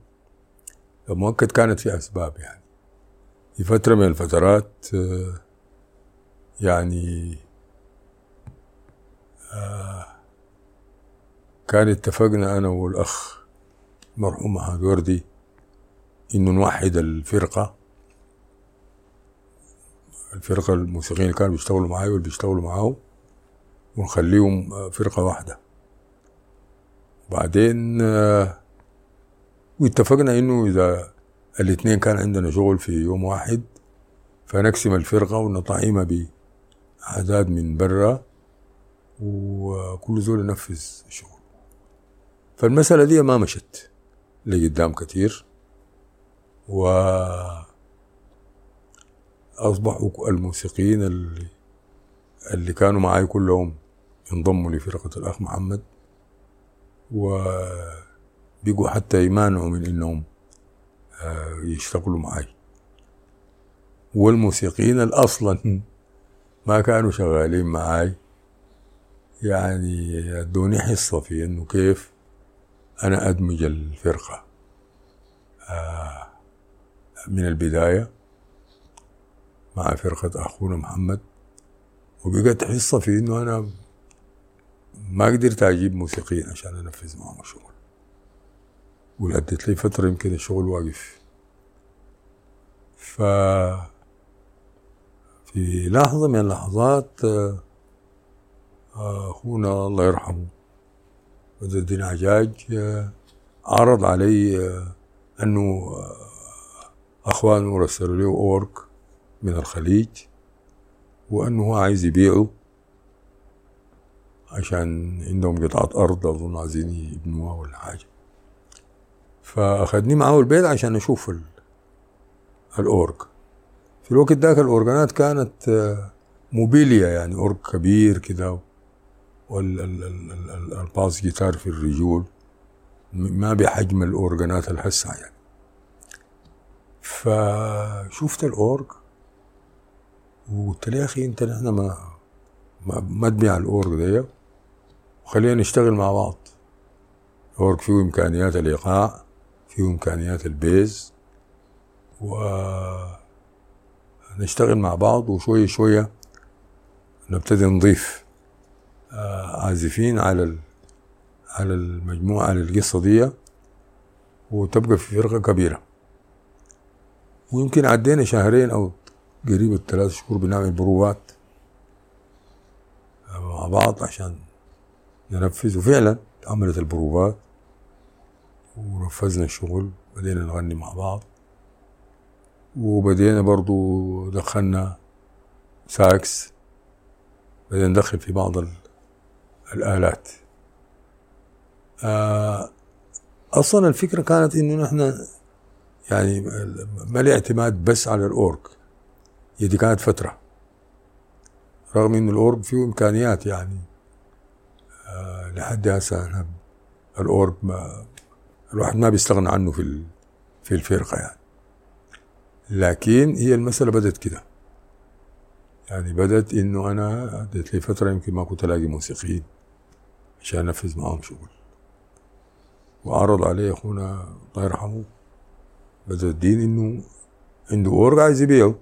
مؤكد كانت في أسباب يعني. في فترة من الفترات يعني كان اتفقنا أنا والأخ المرحوم حمد وردي إنه نوحد الفرقة الموسيقيين اللي كانوا بيشتغلوا معاي واللي بيشتغلوا معاهم ونخليهم فرقة واحدة. بعدين واتفقنا إنه إذا الاثنين كان عندنا شغل في يوم واحد فنقسم الفرقة ونطعيمها بأعداد من برا وكل زول ينفذ شغل. فالمسألة دي ما مشت لقدام كتير، وأصبحوا الموسيقيين اللي كانوا معاي كلهم انضموا لفرقة الأخ محمد، وبيجوا حتى يمانعوا من إنهم يشتغلوا معاي. والموسيقيين الأصلا ما كانوا شغالين معاي يعني ادوني حصة في إنه كيف أنا أدمج الفرقة من البداية مع فرقة أخونا محمد. وبقت حصة في إنه أنا ما قدرت أجيب موسيقيين عشان أنفذ معهم شغل، ولأدت لي فترة يمكن الشغل واقف. ففي لحظة من اللحظات أخونا الله يرحمه بدر الدين عجاج عرض علي أنه أخوانه رسلوا له أورك من الخليج وأنه عايز يبيعه عشان عندهم قطعة أرض أظن عايزين يبنوها ولا حاجة. فأخذني معه البيت عشان أشوف الأورك. في الوقت ذاك الأورجانات كانت موبيليا يعني، أورك كبير كده والباس جيتار في الرجول، ما بحجم الأورجانات الحسة يعني. فشوفت الأورج وقلت له يا أخي أنت نحن ما تبيع الأورج دي وخلينا نشتغل مع بعض. الأورج فيه إمكانيات الإيقاع، فيه إمكانيات البيز، ونشتغل مع بعض وشوية شوية نبتدي نضيف عازفين على المجموعة على القصة دي وتبقى في فرقة كبيرة. ويمكن عدينا شهرين أو قريب الثلاث شهور بنعمل بروفات مع بعض عشان ننفذ، وفعلا عملت البروفات ونفذنا الشغل، بدينا نغني مع بعض وبدينا برضو دخلنا ساكس، بدينا ندخل في بعض الآلات. أصلا الفكرة كانت إنه نحن يعني ما الاعتماد بس على الأورج، دي كانت فترة رغم إنه الأورج فيه إمكانيات يعني لحد هسه الأورج الواحد ما بيستغنى عنه في الفرقة يعني، لكن هي المسألة بدت كده يعني، بدت إنه أنا عدت لي فترة يمكن ما كنت ألاقي موسيقيين عشان أنفذ معهم شغل، وعرض عليه أخونا الله يرحمه بدر الدين إنه عنده أورج عايز يبيعه،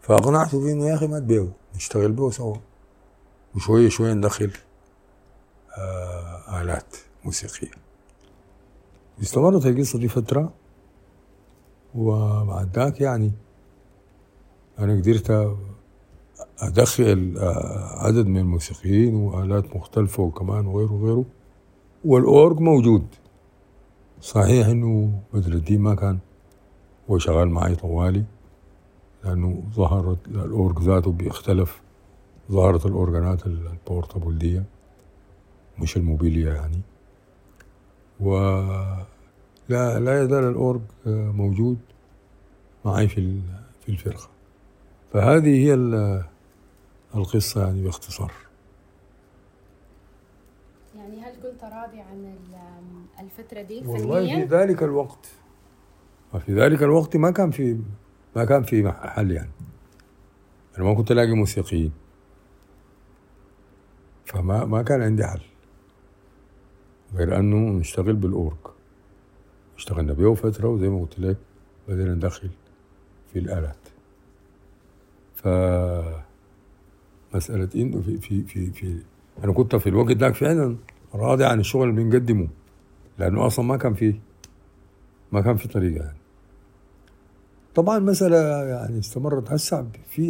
فأقنعته بإنه يا أخي ما تبيعه نشتغل بيه سوا، وشوية شوية ندخل آلات موسيقية. استمرت القصة دي فترة، وبعد ذاك يعني أنا قدرت أدخل عدد من الموسيقيين وآلات مختلفة وكمان وغيره وغيره، والأورج موجود. صحيح إنه بدر الدين ما كان هو شغال معي طوالي، لأنه ظهرت الأورج ذاته بيختلف، ظهرت الأورجانات البورتابل دي مش الموبيليا يعني، لا يزال الأورج موجود معي في الفرقة. فهذه هي القصة يعني باختصار. يعني هل كنت راضي عن الفترة دي فنيا؟ والله في ذلك الوقت، ما كان في محل يعني، أنا ما كنت ألاقي موسيقيين، فما كان عندي حل غير أنه نشتغل بالأورج. اشتغلنا بيه فترة، وزي ما قلت لك بدأنا ندخل في الآلات. فمسألة إنه في أنا كنت في الوقت ذاك فعلا راضي عن الشغل اللي بنقدمه، لأنه أصلا ما كان في طريقة يعني. طبعا مسألة يعني استمرت هسه في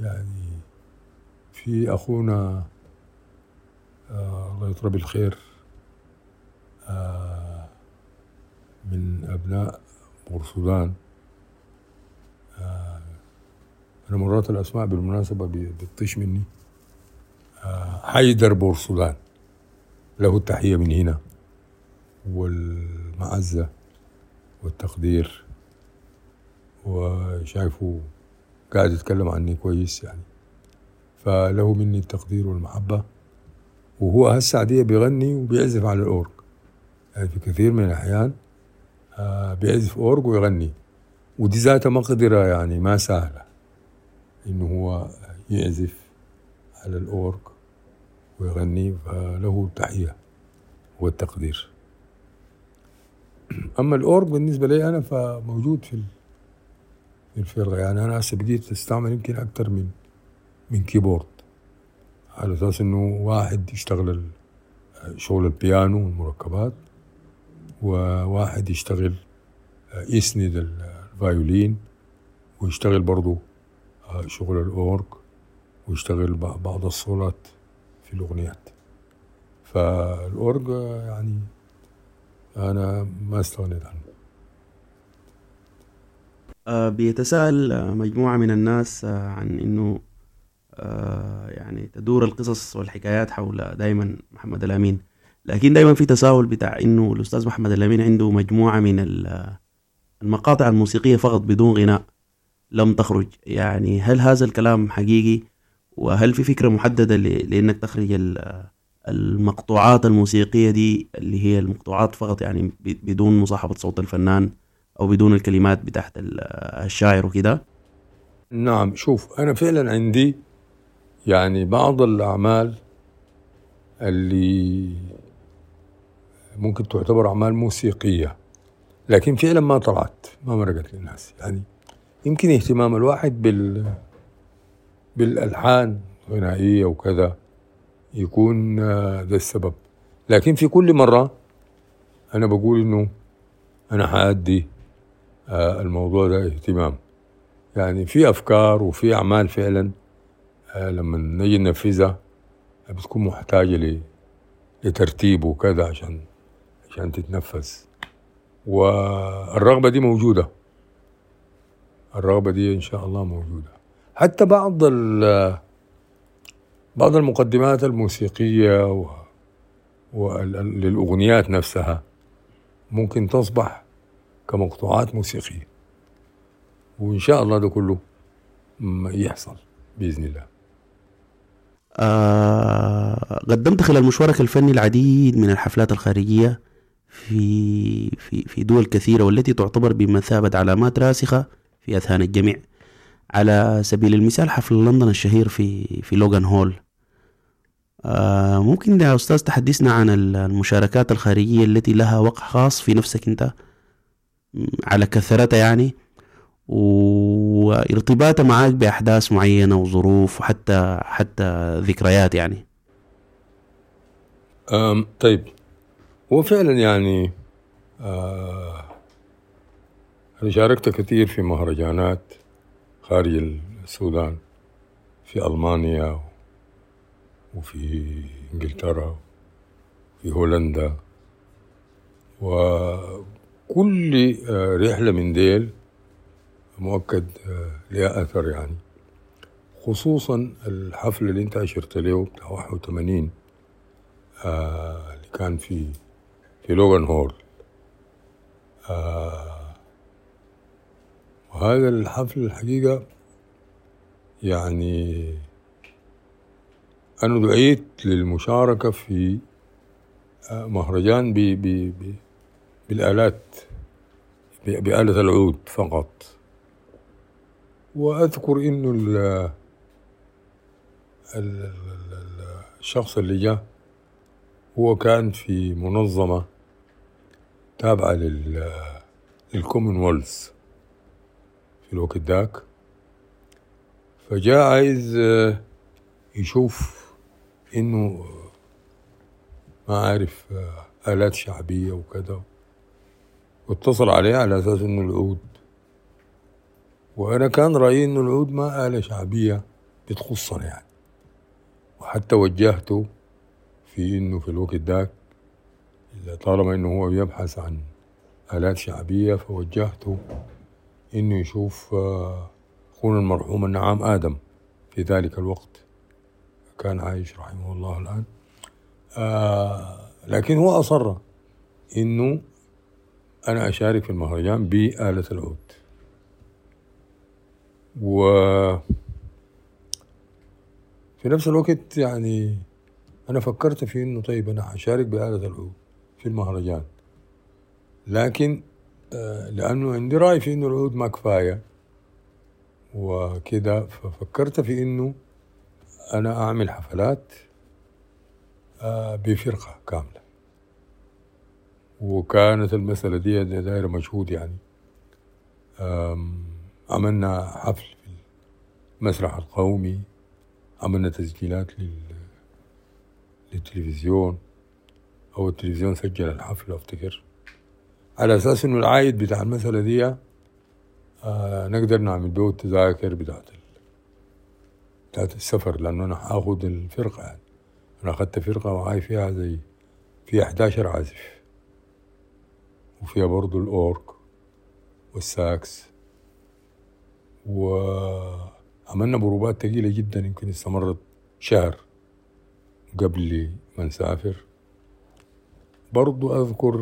يعني في أخونا الله يطرب الخير من أبناء بورسودان، أنا مرات الأسماء بالمناسبة بتطيش مني، حيدر بورسودان له التحية من هنا والمعزة والتقدير، وشايفه قاعد يتكلم عني كويس يعني، فله مني التقدير والمحبة. وهو هسه عادية بيغني وبيعزف على الأورج يعني، في كثير من الأحيان بيعزف أورج ويغني، ودي ذاتها مقدرة يعني ما سهلة، إنه هو يعزف على الأورج ويغني، فله التحية والتقدير. أما الأورج بالنسبة لي أنا فموجود في الفرقة يعني، أنا هسه بديت أستعمل يمكن أكتر من كيبورد، على أساس إنه واحد يشتغل شغل البيانو والمركبات، وواحد يشتغل يسند الفايولين، ويشتغل برضو شغل الأورج، ويشتغل بعض الصولات في الأغنيات. فالأورج يعني أنا ما استغنيت عنه. بيتساءل مجموعة من الناس عن إنه يعني تدور القصص والحكايات حول دايما محمد الأمين، لكن دايما في تساؤل بتاع إنه الأستاذ محمد الأمين عنده مجموعة من المقاطع الموسيقية فقط بدون غناء لم تخرج، يعني هل هذا الكلام حقيقي؟ وهل في فكرة محددة لأنك تخرج المقطوعات الموسيقية دي اللي هي المقطوعات فقط يعني بدون مصاحبة صوت الفنان أو بدون الكلمات بتاعت الشاعر وكده؟ نعم، شوف أنا فعلا عندي يعني بعض الأعمال اللي ممكن تعتبر أعمال موسيقية، لكن فعلا ما طلعت، ما مرقت للناس يعني، يمكن اهتمام الواحد بالألحان غنائية وكذا يكون ده السبب. لكن في كل مرة أنا بقول إنه أنا حأدي الموضوع ده اهتمام يعني، في أفكار وفي أعمال فعلا لما نجي ننفذها بتكون محتاجة لترتيب وكذا عشان تتنفذ، والرغبة دي موجودة الرغبة دي إن شاء الله موجودة. حتى بعض المقدمات الموسيقية وللأغنيات نفسها ممكن تصبح كمقطوعات موسيقية، وإن شاء الله ده كله يحصل بإذن الله. قدمت خلال مشوارك الفني العديد من الحفلات الخارجية في دول كثيرة، والتي تعتبر بمثابة علامات راسخة في أذهان الجميع. على سبيل المثال حفل لندن الشهير في لوغان هول. ممكن يا أستاذ تحدثنا عن المشاركات الخارجية التي لها وقع خاص في نفسك أنت على كثرتها يعني، وارتباطها معاك بأحداث معينة وظروف وحتى ذكريات يعني؟ طيب، وفعلا يعني أنا شاركت كثير في مهرجانات خارج السودان، في ألمانيا وفي إنجلترا وفي هولندا. وكل رحلة من ديل مؤكد لها أثر يعني، خصوصا الحفل اللي انت أشرت له بتاع 81 اللي كان في لوغان هول. وهذا الحفل الحقيقة يعني أنا دعيت للمشاركة في مهرجان بالآلات، بآلة العود فقط. وأذكر إنه الشخص اللي جاء هو كان في منظمة تابعة للكومنولث في الوقت داك، فجاء عايز يشوف إنه ما عارف آلات شعبية وكذا، واتصل عليه على أساس إنه العود. وأنا كان رأيي إنه العود ما آلة شعبية بتخصنا يعني، وحتى وجهته في إنه في الوقت داك طالما إنه هو يبحث عن آلات شعبية، فوجهته إنه يشوف أخونا المرحوم النعام آدم في ذلك الوقت، كان عايش رحمه الله الآن. لكن هو أصر إنه أنا أشارك في المهرجان بآلة العود. وفي نفس الوقت يعني أنا فكرت في إنه طيب أنا هشارك بآلة العود في المهرجان، لكن لأنه عندي رأي في إنه العود ما كفاية وكده، ففكرت في إنه أنا أعمل حفلات بفرقة كاملة. وكانت المسألة دي دائرة مجهود يعني، عملنا حفل في المسرح القومي، عملنا تسجيلات للتلفزيون، أو التلفزيون سجل الحفل أفتكر، على أساس إنه العائد بتاع المسألة دي نقدر نعمل بيه التذاكر بتاعت السفر، لأنه أنا هاخد الفرقة يعني. أنا أخدت فرقة معاي فيها فيها 11 عازف، وفيها برضو الأورك والساكس، وعملنا بروبات ثقيلة جدا يمكن استمرت شهر قبل ما نسافر. برضو أذكر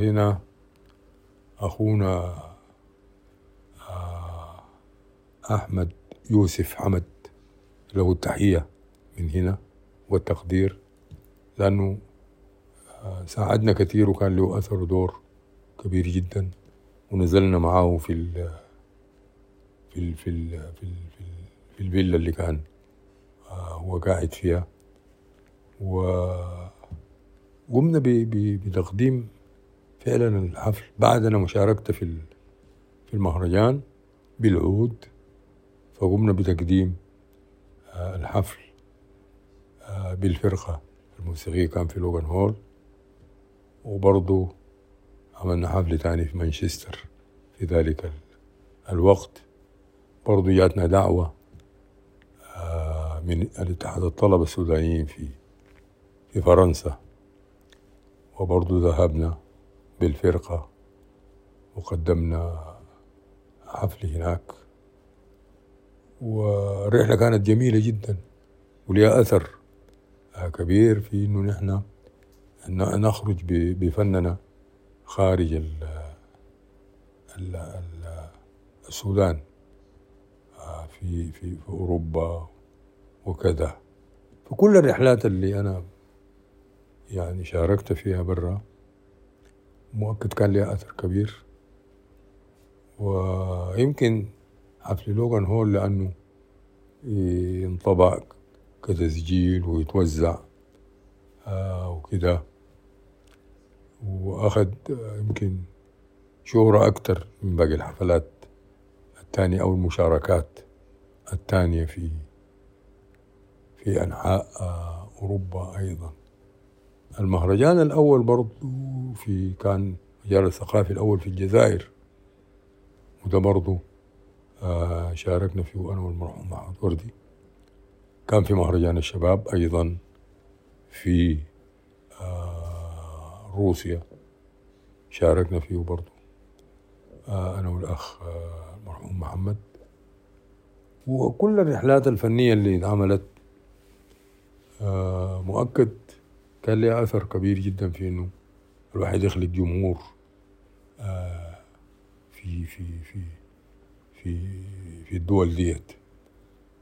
هنا أخونا أحمد يوسف حمد، له التحية من هنا والتقدير، لأنه ساعدنا كثير وكان له أثر ودور كبير جدا، ونزلنا معاه في الفيلا اللي كان هو قاعد فيها، وقمنا بتقديم فعلا الحفل بعدنا مشاركته في المهرجان بالعود. فقمنا بتقديم الحفل بالفرقة الموسيقية كان في لوغان هول، وبرضو عملنا حفل تاني في مانشستر في ذلك الوقت. برضو جاتنا دعوة من الاتحاد الطلبة السودانيين في فرنسا، وبرضو ذهبنا بالفرقة وقدمنا حفلة هناك، والرحلة كانت جميلة جدا وليها أثر كبير في إنه نحن نخرج بفننا خارج السودان في أوروبا وكذا. فكل الرحلات اللي أنا يعني شاركت فيها برا مؤكد كان لها أثر كبير، ويمكن حفل لوغان هول لأنه ينطبع كتسجيل ويتوزع وكده، وأخذ يمكن شهرة أكتر من باقي الحفلات التانية أو المشاركات التانية في أنحاء أوروبا. أيضا المهرجان الأول برضو كان مجال الثقافي الأول في الجزائر، وده برضو شاركنا فيه أنا والمرحوم حمد وردي. كان في مهرجان الشباب أيضا في روسيا شاركنا فيه برضو أنا والأخ المرحوم محمد. وكل الرحلات الفنية اللي اتعملت مؤكد كان لها أثر كبير جدا في إنه الواحد يخلق جمهور في في في في في الدول ديت.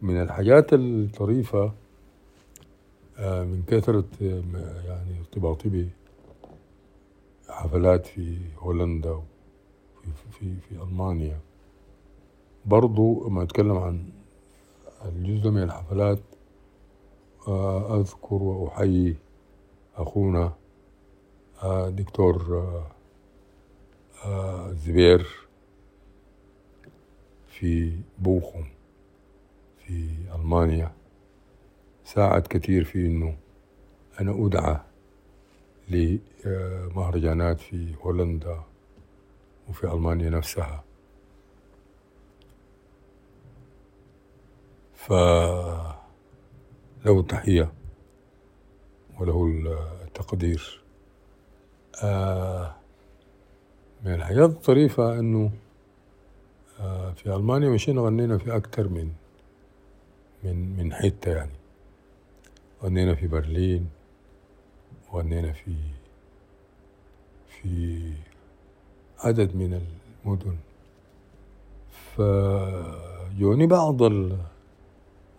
من الحاجات الطريفة من كثرة يعني ارتباطي بحفلات في هولندا وفي ألمانيا، برضو ما أتكلم عن الجزء من الحفلات أذكر وأحيي أخونا دكتور زبير في بوخم في ألمانيا، ساعد كثير في إنه أنا أدعى لمهرجانات في هولندا وفي ألمانيا نفسها. فله التحية وله التقدير. من الحاجات الطريفة إنه في ألمانيا مشينا غنينا في أكثر من حتة، يعني غنينا في برلين وغنينا في عدد من المدن. فجوني بعض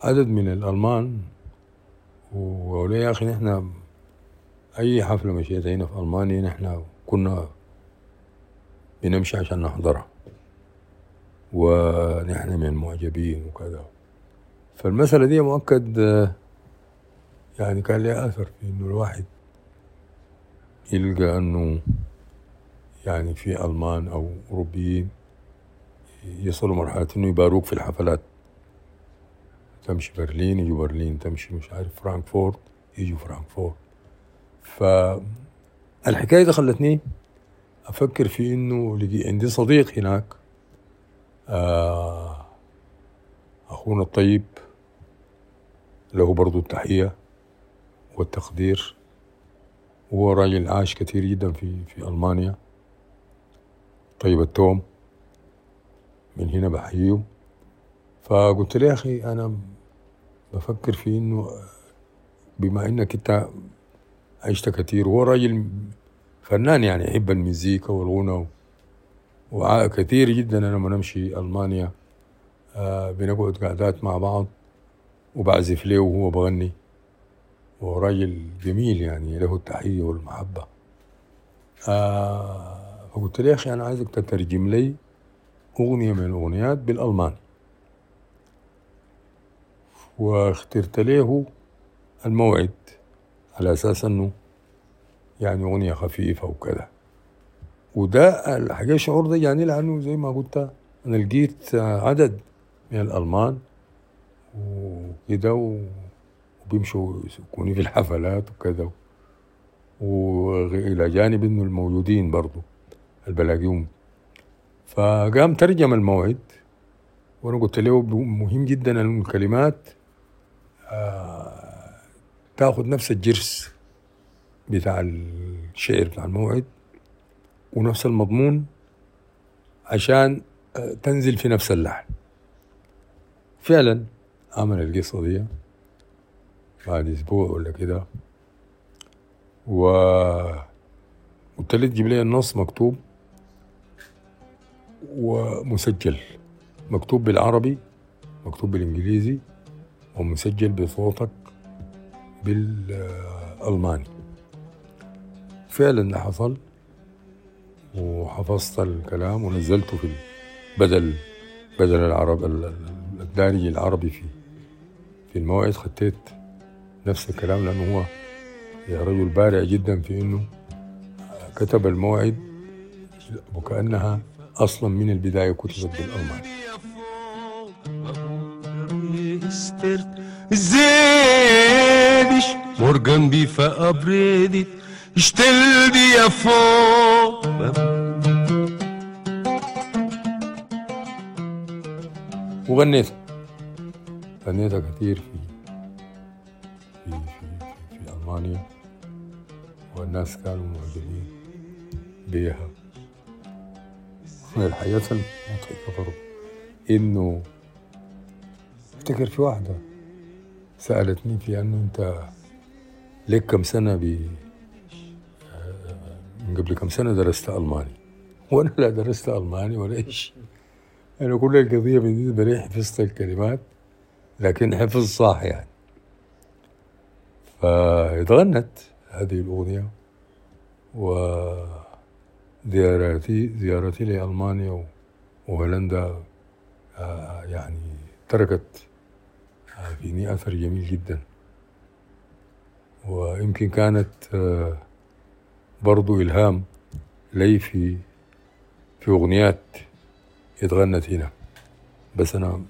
عدد من الألمان وقالوا لي يا أخي نحن أي حفلة مشيت هنا في ألمانيا نحن كنا بنمشي عشان نحضرها ونحن من المعجبين وكذا. فالمسألة دي مؤكد يعني كان لها أثر في إنه الواحد يلقى إنه يعني في ألمان أو أوروبيين يصلوا مرحلة إنه يباروك في الحفلات، تمشي برلين يجوا برلين، تمشي مش عارف فرانكفورت يجوا فرانكفورت. فالحكاية دي خلتني أفكر في إنه عندي صديق هناك أخونا الطيب، له برضو التحية والتقدير. هو راجل عاش كثير جدا في ألمانيا، طيب التوم، من هنا بحييه. فقلت له يا أخي أنا بفكر في إنه بما إنك أنت عشت كثير، هو راجل فنان يعني يحب المزيكا والغنى وكثير جدا، أنا لما نمشي ألمانيا بنقعد قعدات مع بعض وبعزف له وهو بغني، وهو راجل جميل يعني له التحية والمحبة. فقلت له يا أخي أنا عايزك تترجم لي أغنية من الأغنيات بالألماني، واخترت له الموعد على أساس أنه يعني أغنية خفيفة وكذا. وده الحاجة الشعور ده يعني لأنه زي ما قلت أنا لقيت عدد من الألمان وكده وبيمشوا يكونوا في الحفلات وكذا، وإلى جانب إنه الموجودين برضو البلاقيهم. فقام ترجم الموعد، وأنا قلت له مهم جدا أن الكلمات تأخذ نفس الجرس بتاع الشعر بتاع الموعد ونفس المضمون عشان تنزل في نفس اللحن. فعلا عمل القصة دي بعد أسبوع ولا كده، وقلت لي تجيب لي النص مكتوب ومسجل، مكتوب بالعربي مكتوب بالإنجليزي ومسجل بصوتك بالألماني. فعلا حصل، وحفظت الكلام ونزلته في بدل العرب الدارج العربي في الموعد. خطيت نفس الكلام لأنه هو رجل بارع جدا في أنه كتب الموعد وكأنها أصلا من البداية كتبت بالألماني. غنيتها كثير في ألمانيا، والناس كانوا معجبين بيها. الحقيقة المضحكة برضه إنه أفتكر في واحدة سألتني في إنه أنت لك كم سنة من قبل كم سنة درست ألماني، وأنا لا درست ألماني ولا إيش. أنا كل القضية بالنسبة لي حفظت الكلمات، لكن حفظ صح يعني. فاتغنت هذه الأغنية، وزيارتي لألمانيا وهولندا يعني تركت فيني أثر جميل جدا. ويمكن كانت برضو إلهام لي في أغنيات اتغنت هنا، بس أنا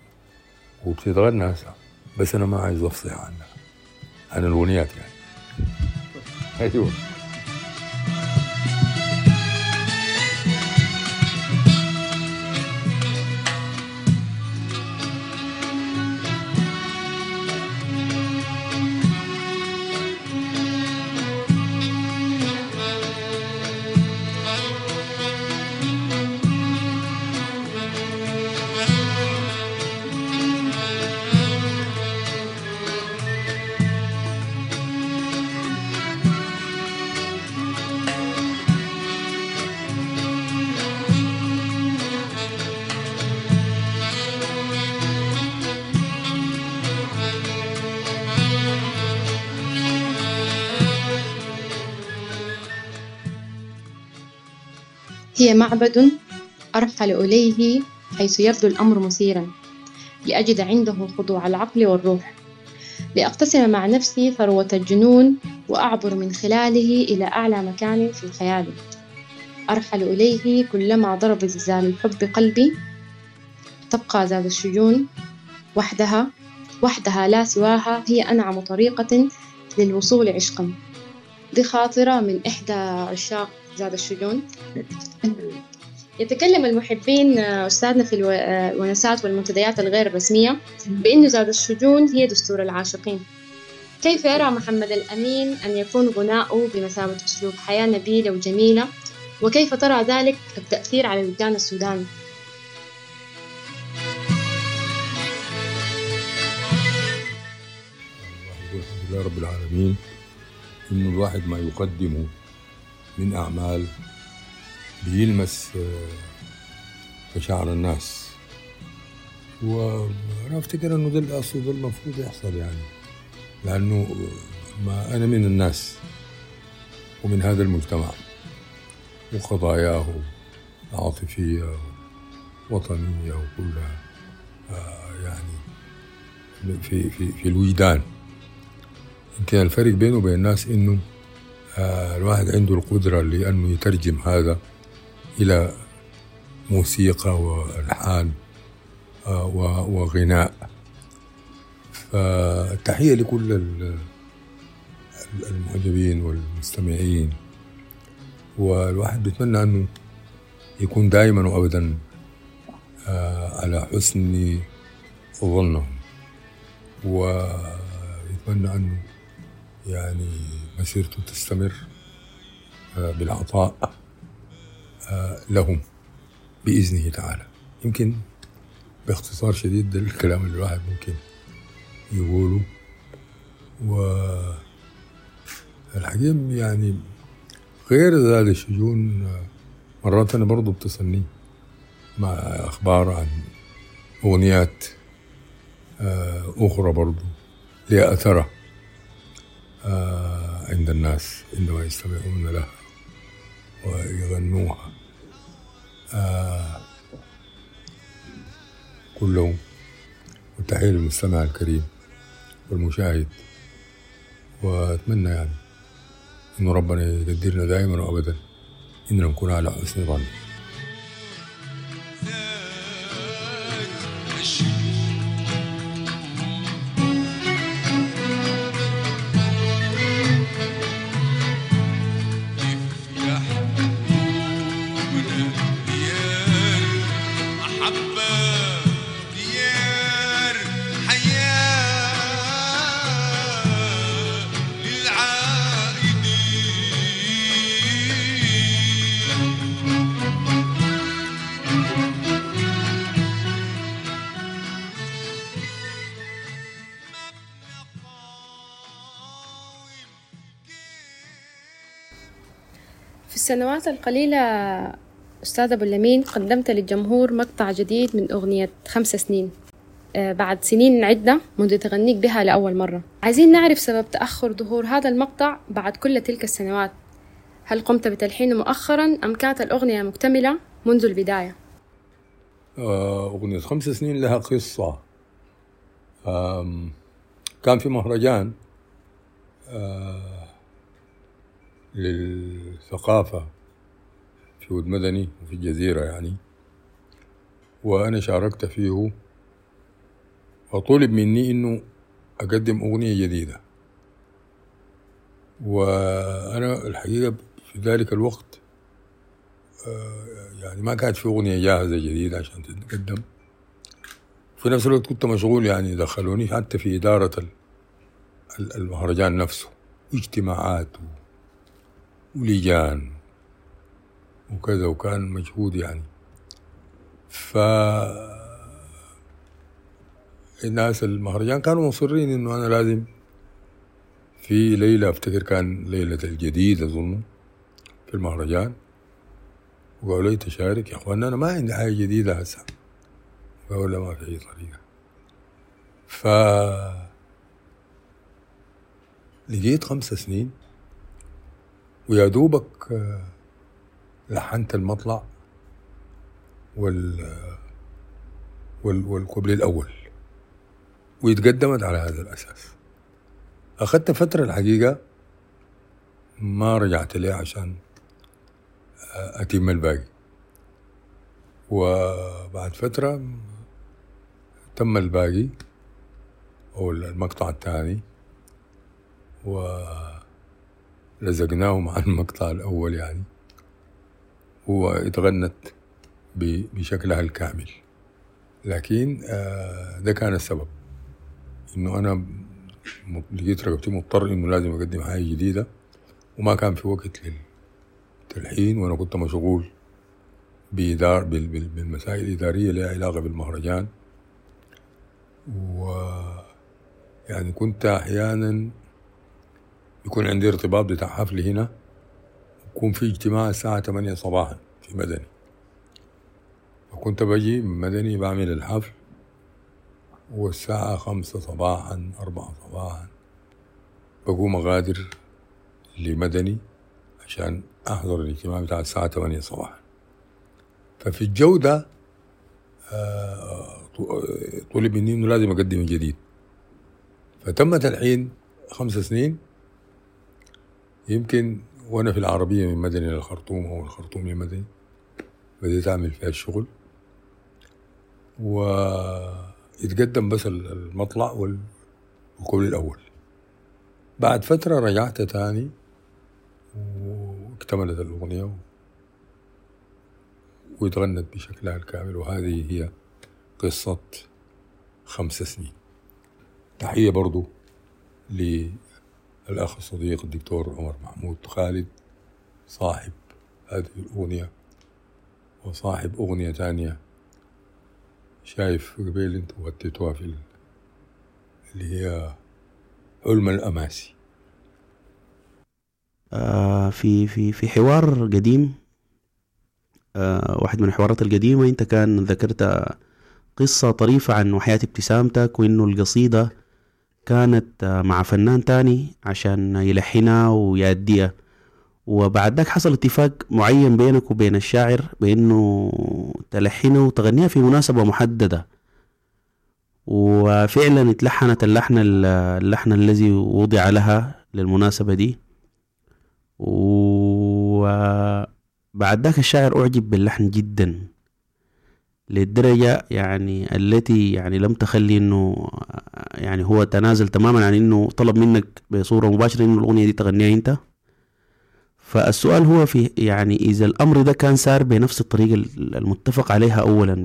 وبتتغنى هسه، بس أنا ما عايز أفصح عنها، عن الأغنيات يعني. أيوة. هي معبد أرحل إليه حيث يبدو الأمر مثيرا، لأجد عنده خضوع العقل والروح، لأقتسم مع نفسي ثروة الجنون وأعبر من خلاله إلى أعلى مكان في خيالي. أرحل إليه كلما ضرب زلزال الحب قلبي، تبقى ذات الشجون وحدها وحدها لا سواها، هي أنعم طريقة للوصول عشقا. دي خاطرة من إحدى عشاق زاد الشجون. يتكلم المحبين أستاذنا في الونسات والمنتديات الغير رسمية بأن زاد الشجون هي دستور العاشقين. كيف يرى محمد الأمين أن يكون غناؤه بمثابة أسلوب حياة نبيلة وجميلة، وكيف ترى ذلك التأثير على الوجدان السوداني؟ الحمد لله رب العالمين إن الواحد ما يقدمه من أعمال بيلمس مشاعر الناس، وأنا أفتكر أنه ده الأصل، ده المفروض يحصل يعني، لأنه ما أنا من الناس ومن هذا المجتمع وقضاياه عاطفية وطنية وكلها يعني في الوجدان. يمكن الفرق بينه وبين الناس إنه الواحد عنده القدرة لأنه يترجم هذا إلى موسيقى والحان وغناء. فتحية لكل المعجبين والمستمعين، والواحد بيتمنى أنه يكون دائما وأبدا على حسن ظنهم، ويتمنى أنه يعني مسيرته تستمر بالعطاء لهم بإذنه تعالى. يمكن باختصار شديد ده الكلام اللي الواحد ممكن يقوله. والحقيقة يعني غير ذلك الشجون مرات أنا برضو بتصلني مع أخبار عن أغنيات أخرى برضو لها أثرها عند الناس عندما يستمعون لها ويغنوها كلهم. والتحية للمستمع الكريم والمشاهد، وأتمنى يعني إنه ربنا يقدرنا دائما وأبدا إننا نكون على حسن ظن. في السنوات القليلة أستاذ أبو الأمين قدمت للجمهور مقطع جديد من أغنية 5 سنين بعد سنين عدة منذ تغنيك بها لأول مرة. عايزين نعرف سبب تأخر ظهور هذا المقطع بعد كل تلك السنوات، هل قمت بتلحينه مؤخرا أم كانت الأغنية مكتملة منذ البداية؟ أغنية 5 سنين لها قصة. كان في مهرجان للثقافة في ودمدني وفي الجزيرة يعني، وأنا شاركت فيه وطلب مني إنه أقدم أغنية جديدة. وأنا الحقيقة في ذلك الوقت يعني ما كانت في أغنية جاهزة جديدة عشان تتقدم، في نفس الوقت كنت مشغول يعني، دخلوني حتى في إدارة المهرجان نفسه، اجتماعات ولجان وكذا، وكان مجهود يعني. فالناس المهرجان كانوا مصرين إنه أنا لازم في ليلة، أفتكر كان ليلة الجديد أظن في المهرجان، وقالوا لي تشارك يا أخوان أنا ما عندي حاجة جديدة هسه، قالوا لا ما في أي طريقة. فلقيت 5 سنين ويا دوبك لحنت المطلع والكوبليه الأول ويتقدمت على هذا الأساس. أخذت فترة الحقيقة ما رجعت لها عشان أتم الباقي، وبعد فترة تم الباقي أو المقطع الثاني و لزقناه مع المقطع الأول يعني، واتغنت بشكلها الكامل. لكن ده كان السبب إنه أنا لقيت رغبتي مضطر إنه لازم أقدم حاجة جديدة، وما كان في وقت للتلحين، وأنا كنت مشغول بالمسائل الإدارية لها علاقة بالمهرجان، ويعني كنت أحياناً يكون عندي ارتباط بتاع حفل هنا، يكون في اجتماع الساعة 8 صباحا في مدني، فكنت بجي من مدني بعمل الحفل، والساعة 5 صباحا 4 صباحا بقوم أغادر لمدني عشان أحضر الاجتماع بتاع الساعة 8 صباحا. ففي الجودة طلب مني إنه لازم أقدم جديد، فتم تلحين 5 سنين يمكن وأنا في العربية من مدني للخرطوم أو الخرطوم لمدني، بديت أعمل فيها الشغل ويتقدم بس المطلع والقول الأول. بعد فترة رجعت تاني واكتملت الأغنية ويتغنت بشكلها الكامل، وهذه هي قصة 5 سنين. تحية برضو ل الأخ الصديق الدكتور عمر محمود خالد صاحب هذه الأغنية وصاحب أغنية تانية شايف قبيل انتوا وديتوها في اللي هي علم الأماسي. في حوار قديم، واحد من الحوارات القديمة انت كان ذكرت قصة طريفة عن وحياة ابتسامتك، وانه القصيدة كانت مع فنان تاني عشان يلحنها ويأديها، وبعد ذاك حصل اتفاق معين بينك وبين الشاعر بأنه تلحنها وتغنيها في مناسبة محددة، وفعلا اتلحنت اللحن الذي وضع لها للمناسبة دي. وبعد ذاك الشاعر أعجب باللحن جدا للدرجة يعني التي يعني لم تخلي انه يعني هو تنازل تماما عن انه طلب منك بصورة مباشرة انه الأغنية دي تغنيها انت. فالسؤال هو في يعني إذا الأمر ده كان سار بنفس الطريقة المتفق عليها أولا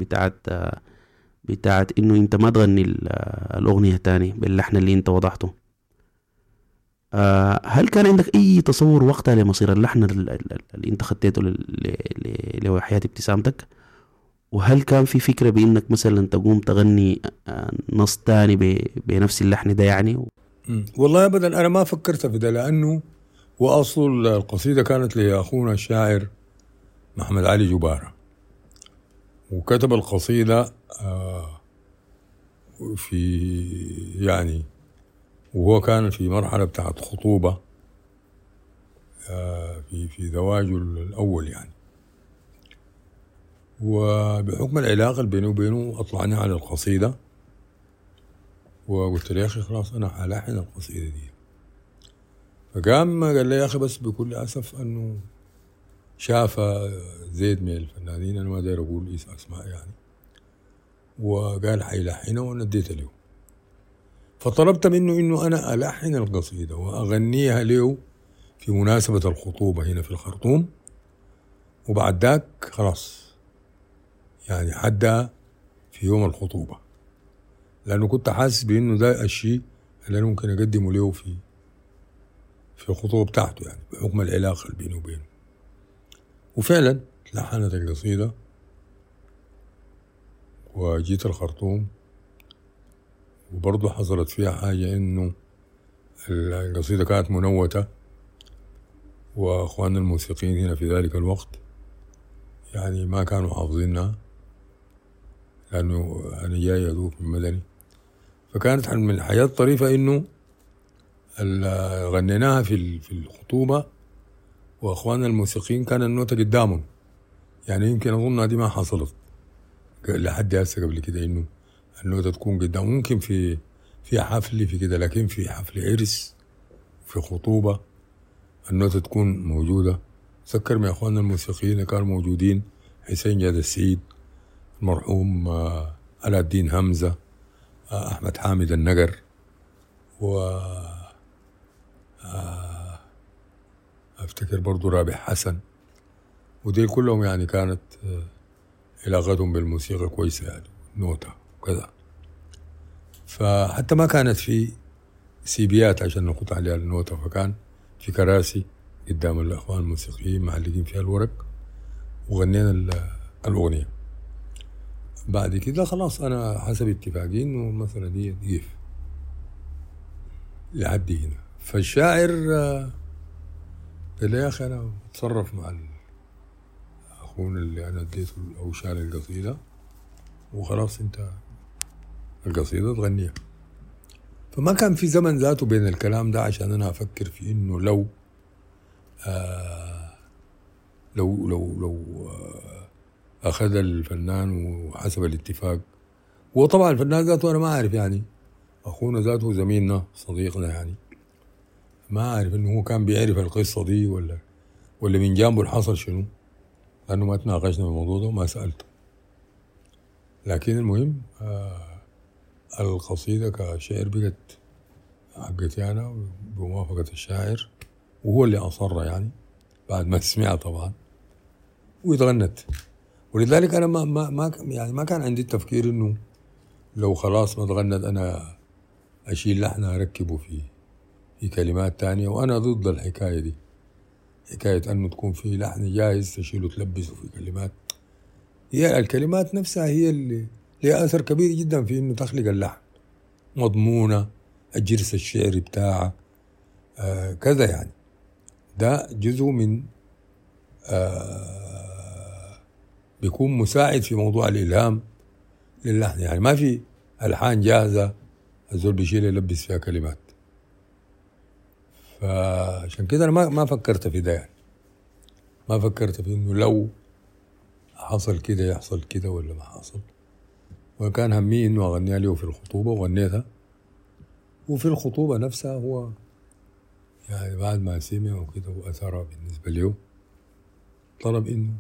بتاعت إنه أنت ما تغني الأغنية تاني باللحن اللي أنت وضعته، هل كان عندك أي تصور وقتها لمصير اللحن اللي أنت خدته لوحياة ابتسامتك؟ وهل كان في فكرة بإنك مثلا تقوم تغني نص تاني بنفس اللحن ده يعني؟ والله أبدا أنا ما فكرت في ده، لأنه وأصل القصيدة كانت لأخونا الشاعر محمد علي جبارة، وكتب القصيدة في يعني وهو كان في مرحلة بتاعت خطوبة في زواجه الأول يعني، وبحكم العلاقة اللي بينه وبينه أطلعنا على القصيدة، وقلت له يا أخي خلاص أنا هلحن القصيدة دي. فقام قال لي يا أخي بس بكل أسف أنه شاف زيد من الفنانين أنا ما داير أقول إيش أسماء يعني، وقال حيلحنه ونديت له، فطلبت منه أنه أنا ألحن القصيدة وأغنيها له في مناسبة الخطوبة هنا في الخرطوم، وبعد ذاك خلاص يعني حدها في يوم الخطوبة، لأنه كنت حاسس بأنه ده الشيء اللي أنا ممكن أقدمه له في الخطوة بتاعته يعني بحكم العلاقة اللي بينه وبينه. وفعلا لحنت القصيدة وجيت الخرطوم، وبرضه حصلت فيها حاجة إنه القصيدة كانت منوتة، وأخواننا الموسيقيين هنا في ذلك الوقت يعني ما كانوا حافظينها، لأنه أنا جاي أدوك من مدني، فكانت من الحياة الطريفة إنه غنيناها في الخطوبة وأخواننا الموسيقيين كان النوتة قدامهم، يعني يمكن أظن دي ما حصلت لحد هسه قبل كده إنه النوتة تكون قدام، ممكن في حفل في كده، لكن في حفل عرس في خطوبة النوتة تكون موجودة. أتذكر من أخواننا الموسيقيين اللي كانوا موجودين حسين جاد السعيد المرحوم، علاء الدين همزة، أحمد حامد النجر، و افتكر برضو رابح حسن، ودي كلهم يعني كانت علاقتهم بالموسيقى كويسة يعني نوتة وكذا، فحتى ما كانت في سيبيات عشان نقطع عليها النوتة، فكان في كراسي قدام الأخوان الموسيقيين معلقين فيها الورق وغنينا الأغنية. بعد كده خلاص أنا حسب اتفاقين والمسألة دي تقف لحد هنا. فالشاعر قال لي يا أخي أنا أتصرف مع أخونا اللي أنا اديته أو شاعر القصيدة، وخلاص أنت القصيدة تغنيها. فما كان في زمن ذاته بين الكلام ده عشان أنا أفكر في إنه لو أخذ الفنان وحسب الاتفاق، وطبعا الفنان ذاته أنا ما أعرف يعني أخونا ذاته زميلنا صديقنا يعني ما أعرف إنه هو كان بيعرف القصة دي ولا من جانبه حصل شنو، لأنه ما تناقشنا بالموضوع ده وما سألته. لكن المهم القصيدة كشعر بقت حقتي أنا بموافقة الشاعر، وهو اللي أصر يعني بعد ما سمعها طبعا واتغنت. ولذلك أنا ما يعني ما كان عندي التفكير إنه لو خلاص ما اتغنت أنا أشيل لحنها أركبه في كلمات تانية، وأنا ضد الحكاية دي، حكاية أنه تكون فيه لحن جاهز تشيله تلبسه في كلمات، هي الكلمات نفسها هي اللي لها أثر كبير جدا في إنه تخلق اللحن، مضمونة، الجرس الشعري بتاعه كذا يعني. ده جزء من بيكون مساعد في موضوع الإلهام للحن، يعني ما في ألحان جاهزة الزول بيشيل يلبس فيها كلمات. فعشان كده أنا ما فكرت في ده يعني، ما فكرت في إنه لو حصل كده يحصل كده ولا ما حصل. وكان همي إنه أغنيها له في الخطوبة وغنيتها، وفي الخطوبة نفسها هو يعني بعد ما سمع وكده وأثرها بالنسبة له طلب إنه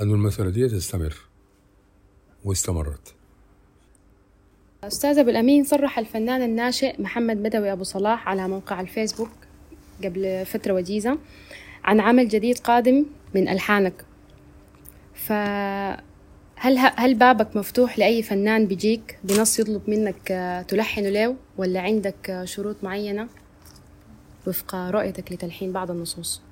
المسألة دي تستمر، واستمرت. أستاذ أبو الأمين، صرح الفنان الناشئ محمد بدوي أبو صلاح على موقع الفيسبوك قبل فترة وجيزة عن عمل جديد قادم من ألحانك، فهل بابك مفتوح لأي فنان بيجيك بنص يطلب منك تلحن له، ولا عندك شروط معينة وفق رؤيتك لتلحين بعض النصوص؟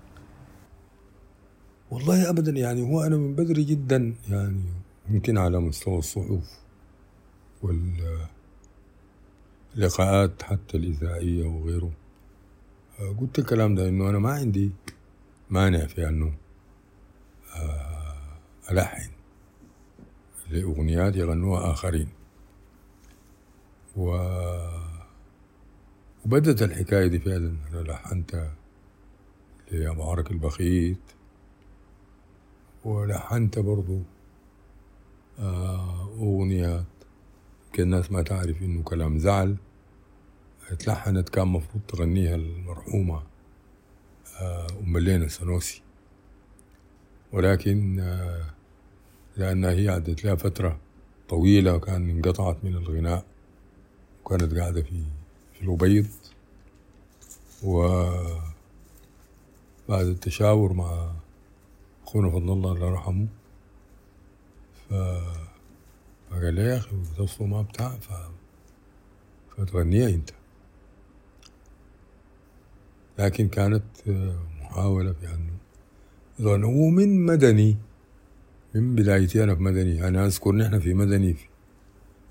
والله أبدا يعني، هو أنا من بدري جدا يعني يمكن على مستوى الصحف واللقاءات حتى الإذاعية وغيره قلت الكلام ده، إنه أنا ما عندي مانع في أنه ألحن لأغنيات يغنوها آخرين. وبدت الحكاية دي فعلا، لحنت لأبو عرك البخيت، ولحنت برضو أغنيات كان الناس ما تعرف إنه كلام زعل اتلحنت، كان مفروض تغنيها المرحومة أم لينا السنوسي، ولكن لأنها هي عدت لها فترة طويلة وكان انقطعت من الغناء، وكانت قاعدة في الأبيض، وبعد التشاور مع أخونا فضل الله الله يرحمه فقال لي يا أخي تصلوا ما بتاع فتغنيها أنت. لكن كانت محاولة في أنه غنوا من مدني، من بدايتي أنا في مدني. أنا أذكر نحن في مدني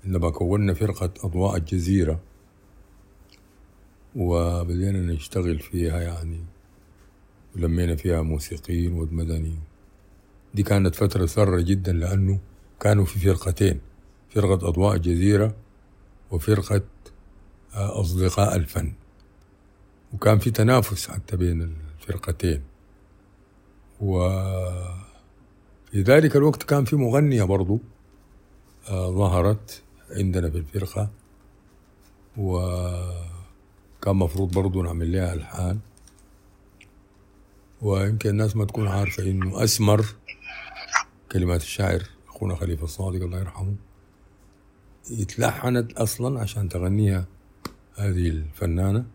عندما كونا فرقة أضواء الجزيرة وبدأنا نشتغل فيها يعني، ولمينا فيها موسيقيين ودمدني. دي كانت فترة سارة جدا لأنه كانوا في فرقتين، فرقة أضواء الجزيرة وفرقة أصدقاء الفن، وكان في تنافس حتى بين الفرقتين. وفي ذلك الوقت كان في مغنية برضو ظهرت عندنا في الفرقة، وكان مفروض برضو نعمل لها ألحان. ويمكن الناس ما تكون عارفة إنه أسمر كلمات الشاعر أخونا خليفة الصادق الله يرحمه اتلحنت أصلا عشان تغنيها هذه الفنانة،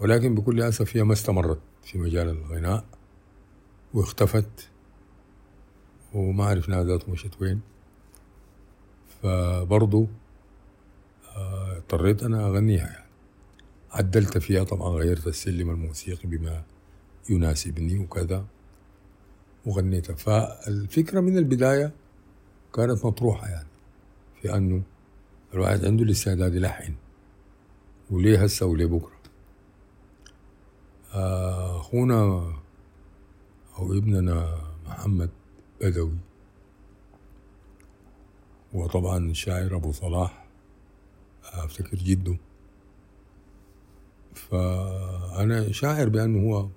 ولكن بكل أسف هي ما استمرت في مجال الغناء واختفت، وما عرفنا ذات مشت وين. فبرضو اضطريت أنا أغنيها يعني، عدلت فيها طبعا، غيرت السلم الموسيقي بما يناسبني وكذا وغنيتها. فالفكرة من البداية كانت مطروحة يعني، في أنه الواحد عنده الاستعداد يلحن، وليه هسه وليه بكرة. أخونا أو ابننا محمد بدوي، وطبعا الشاعر أبو صلاح أفتكر جده، فأنا شاعر بأنه هو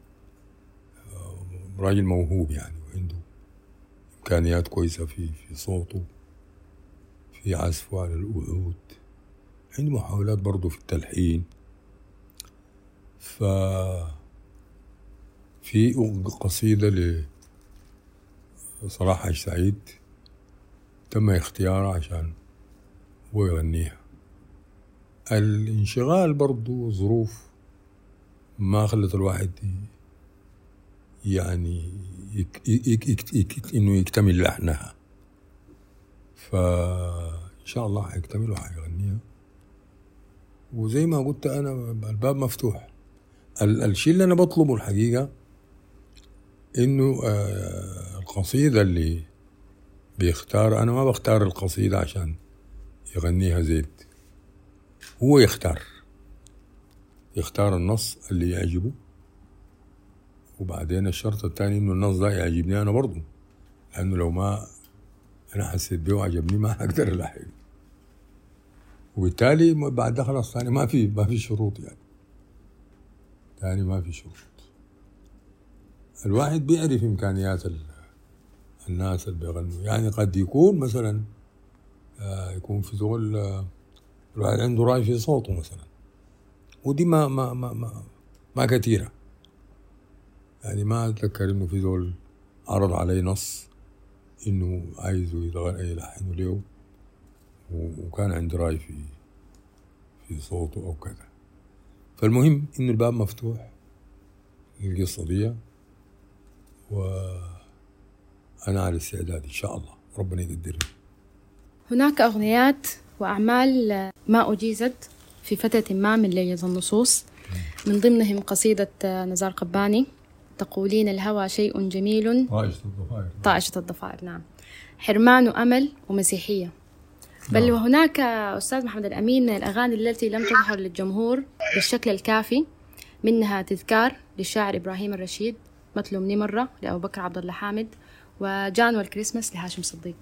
راجل موهوب يعني، وعنده إمكانيات كويسة في صوته، في عزفه على العود، عنده محاولات برضه في التلحين. ففي قصيدة لصلاح حاج سعيد تم اختيارها عشان هو يغنيها. الانشغال برضه ظروف ما خلت الواحد يعني إنه يكتمل لحنها، فإن شاء الله هيكتمل وهيغنيها. وزي ما قلت أنا الباب مفتوح. الشيء اللي أنا بطلبه الحقيقة إنه القصيدة اللي بيختار، أنا ما بختار القصيدة عشان يغنيها زيد، هو يختار النص اللي يعجبه، وبعدين الشرط الثاني إنه النص ده يعجبني أنا برضو، لأنه لو ما أنا حسيت بيه وعجبني ما هقدر ألاحق، وبالتالي بعد خلاص ثاني ما في شروط، يعني ثاني ما في شروط. الواحد بيعرف إمكانيات الناس اللي بيغنوا، يعني قد يكون مثلا يكون في زغل الواحد عنده رأي في صوته مثلا، ودي ما ما ما ما, ما كثيرة، يعني ما أتذكر إنه في زغل عرض عليه نص إنه عايزه يلحنه له وكان عنده رأي في صوته أو كذا. فالمهم إنه الباب مفتوح للقصة دي، وأنا على استعداد إن شاء الله ربنا يقدرني. هناك أغنيات وأعمال ما أجيزت في فترة ما من ليلة النصوص، من ضمنهم قصيدة نزار قباني تقولين الهوى شيء جميل طائشة الضفائر، نعم، حرمان وأمل ومسيحية، بل وهناك أستاذ محمد الأمين الأغاني التي لم تظهر للجمهور بالشكل الكافي، منها تذكار للشاعر إبراهيم الرشيد، متلومني مرة لأبو بكر عبد الله حامد، وجان والكريسماس لهاشم صديق.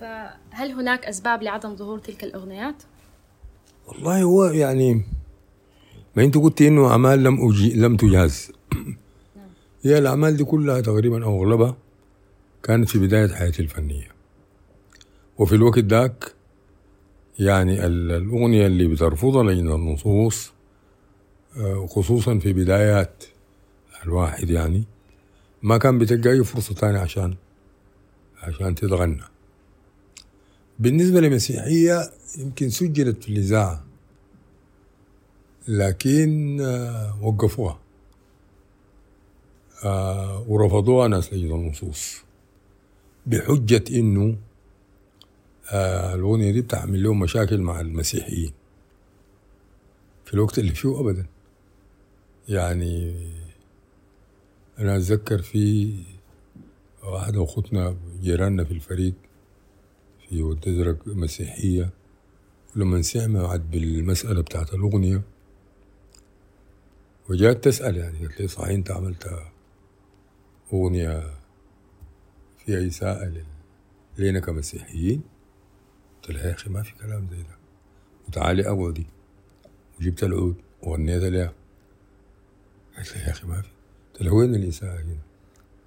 فهل هناك أسباب لعدم ظهور تلك الأغنيات؟ والله هو يعني ما أنت قلت إنه أعمال لم تجهز، هي الأعمال دي كلها تقريبا أو أغلبها كانت في بداية حياتي الفنية، وفي الوقت ذاك يعني الأغنية اللي بترفضها لجنة النصوص خصوصا في بدايات الواحد يعني ما كان بتلقى أي فرصة تانية عشان تتغنى. بالنسبة للمسيحية يمكن سجلت في الإذاعة لكن وقفوها ورفضوها ناس لجنة النصوص بحجة إنه الأغنية دي بتعمل لهم مشاكل مع المسيحيين في الوقت اللي فيه أبدا. يعني أنا أتذكر في واحدة أخوتنا جيراننا في الفريق في ودمدني مسيحية، ولما سمعت بالمسألة بتاعت الأغنية وجات تسأل، يعني قالت لي صحيح أنت عملت أغنية فيها إساءة لينا كمسيحيين؟ قلت لها يا أخي ما في كلام زي ده، وتعالي أقوى دي، وجبت العود وغنيت لها. قلت لها يا أخي ما في، قلت لها وين الإساءة هنا؟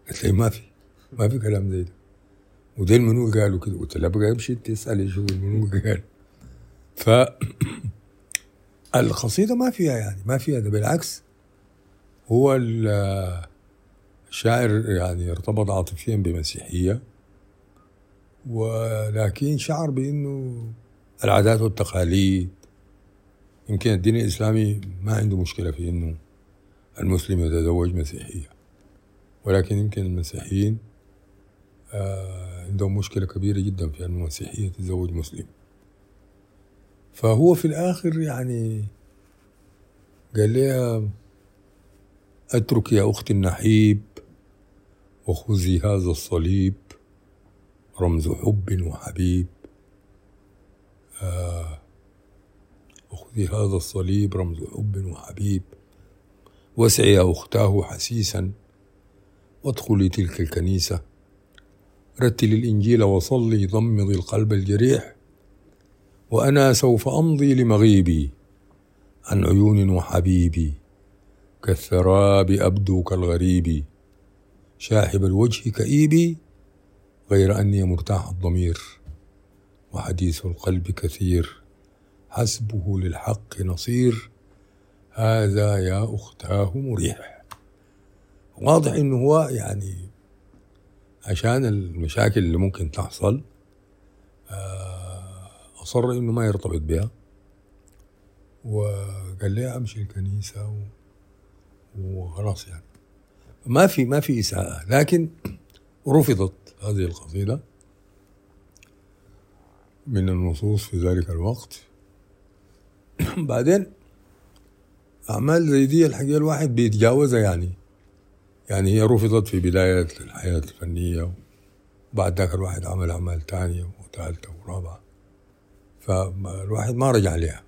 قلت لها ما في كلام زي ده، وده المنو قالوا كده. قلت لها بقى امشي تسألي شو المنو قال. فالقصيدة ما فيها، يعني ما فيها ده، بالعكس هو الشاعر يعني ارتبط عاطفيا بمسيحية، ولكن شعر بأنه العادات والتقاليد، يمكن الدين الإسلامي ما عنده مشكلة في أنه المسلم يتزوج مسيحية، ولكن يمكن المسيحيين عندهم مشكلة كبيرة جدا في أنه مسيحية تتزوج مسلم. فهو في الآخر يعني قال لها أترك يا أختي النحيب وخذي هذا الصليب رمز حب وحبيب، أخذي هذا الصليب رمز حب وحبيب، واسعي يا أختاه حسيسا وادخلي تلك الكنيسة، رتلي الإنجيل وصلي، ضمضي القلب الجريح، وأنا سوف أمضي لمغيبي عن عيون وحبيبي كالثراب أبدو كالغريب، شاحب الوجه كئيبي غير أني مرتاح الضمير، وحديث القلب كثير حسبه للحق نصير، هذا يا أختاه مريح. واضح إنه هو يعني عشان المشاكل اللي ممكن تحصل أصر إنه ما يرتبط بها، وقال لي أمشي الكنيسة وخلاص، يعني ما في إساءة. لكن رفضت هذه القصيدة من النصوص في ذلك الوقت. بعدين أعمال زي دي الحقيقة الواحد بيتجاوزها، يعني هي رفضت في بداية الحياة الفنية بعد ذاك الواحد عمل أعمال تانية وثالثة ورابعة، فالواحد ما رجع لها.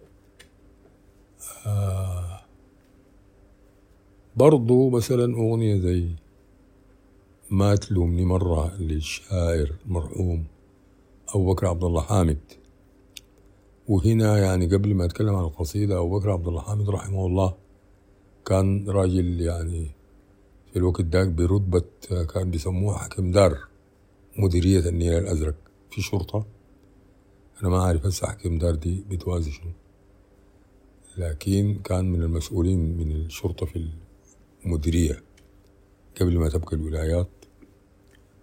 برضو مثلا أغنية زي ما تلومني مرة للشاعر المرحوم أبو بكر عبد الله حامد. وهنا يعني قبل ما أتكلم عن القصيدة، أبو بكر عبد الله حامد رحمه الله كان راجل يعني في الوقت داك برتبة كان بيسموه حكم دار مديرية النيل الأزرق في شرطة. أنا ما أعرف هسه حكم دار دي بتوازي شنو، لكن كان من المسؤولين من الشرطة في المديرية قبل ما تبقى الولايات،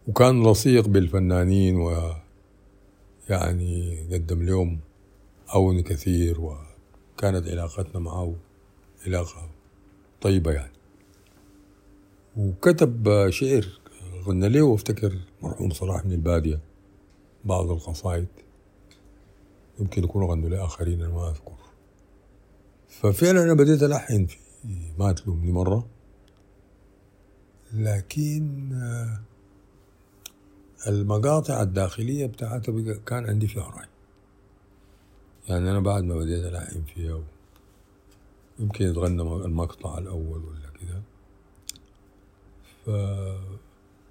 وكان لصيق بالفنانين ويعني قدم لهم عون كثير، وكانت علاقتنا معه علاقة طيبة يعني. وكتب شعر غنى له وافتكر مرحوم صلاح من البادية بعض القصائد، يمكن يكونوا غنوا له آخرين أنا ما أذكر. ففعلا أنا بديت ألحن في ما تلومني مرة، لكن المقاطع الداخلية بتاعتها كان عندي فيها رأي يعني. أنا بعد ما بديت ألحن فيها يمكن يتغنى المقطع الأول ولا كده.